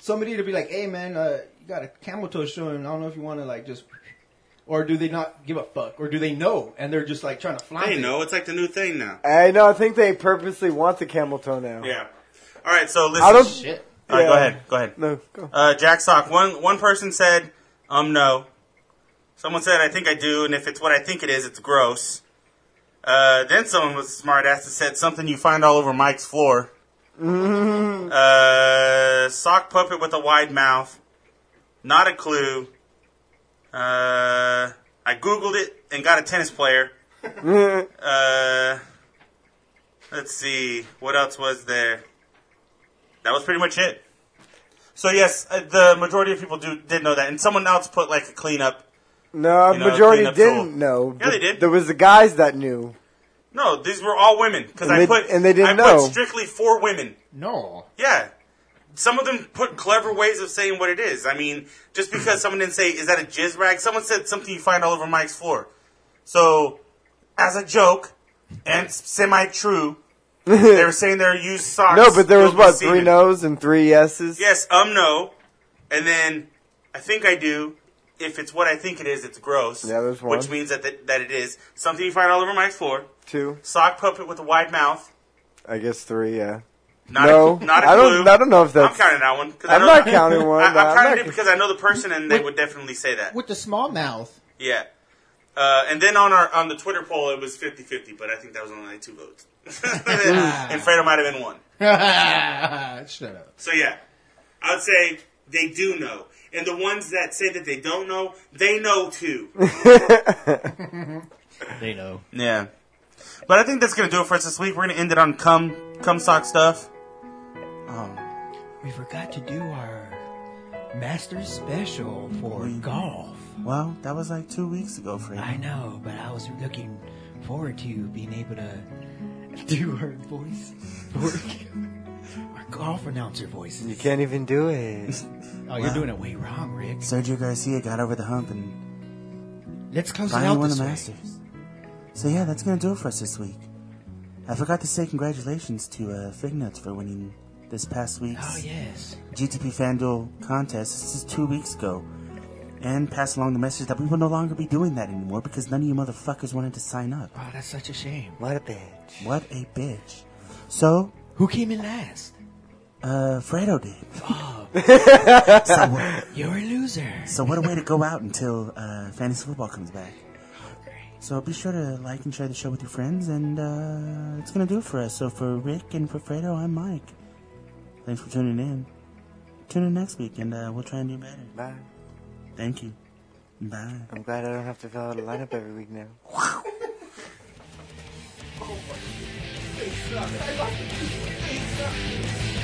somebody to be like, hey man, you got a camel toe showing? I don't know if you want to like just, or do they not give a fuck, or do they know and they're just like trying to fly? They know it's like the new thing now. I know. I think they purposely want the camel toe now. Yeah. All right, so listen. All right, go ahead. No, go. Jack Sock. One person said, no. Someone said, I think I do, and if it's what I think it is, it's gross. Then someone was smart ass that said something you find all over Mike's floor. Mm-hmm. Sock puppet with a wide mouth. Not a clue. I Googled it and got a tennis player. Let's see. What else was there? That was pretty much it. So, yes, the majority of people did know that. And someone else put, like, a cleanup. No, majority didn't know. Yeah, they did. There was the guys that knew. No, these were all women. Because I put strictly for women. No. Yeah. Some of them put clever ways of saying what it is. I mean, just because someone didn't say, is that a jizz rag? Someone said something you find all over Mike's floor. So, as a joke and semi-true... They were saying they were used socks. No, but there was, what, 3 no's and 3 yeses? Yes, no. And then, I think I do. If it's what I think it is, it's gross. Yeah, there's one. Which means that it is. Something you find all over Mike's floor. 2. Sock puppet with a wide mouth. I guess 3, yeah. I don't know if that's... I'm counting that one. I'm not counting one. I'm counting it because I know the person and they would definitely say that. With the small mouth. Yeah. And then on the Twitter poll, it was 50-50, but I think that was only like 2 votes. And Fredo might have been 1. Shut up. So, yeah. I would say they do know. And the ones that say that they don't know, they know, too. They know. Yeah. But I think that's going to do it for us this week. We're going to end it on cum sock stuff. We forgot to do our Masters special for golf. Well, that was like 2 weeks ago, Fredo. I know, but I was looking forward to being able to do our voice. Our golf announcer voices. You can't even do it. Oh, you're doing it way wrong, Rick. Sergio Garcia got over the hump and... Let's close it out this way. So yeah, that's going to do it for us this week. I forgot to say congratulations to Fignuts for winning this past week's GTP FanDuel contest. This is 2 weeks ago. And pass along the message that we will no longer be doing that anymore because none of you motherfuckers wanted to sign up. Oh, that's such a shame. What a bitch. What a bitch. So... Who came in last? Fredo did. Oh. You're a loser. So what a way to go out until fantasy football comes back. So be sure to like and share the show with your friends, and it's going to do it for us. So for Rick and for Fredo, I'm Mike. Thanks for tuning in. Tune in next week, and we'll try and do better. Bye. Thank you. Bye. I'm glad I don't have to fill out a lineup every week now. Oh, my God.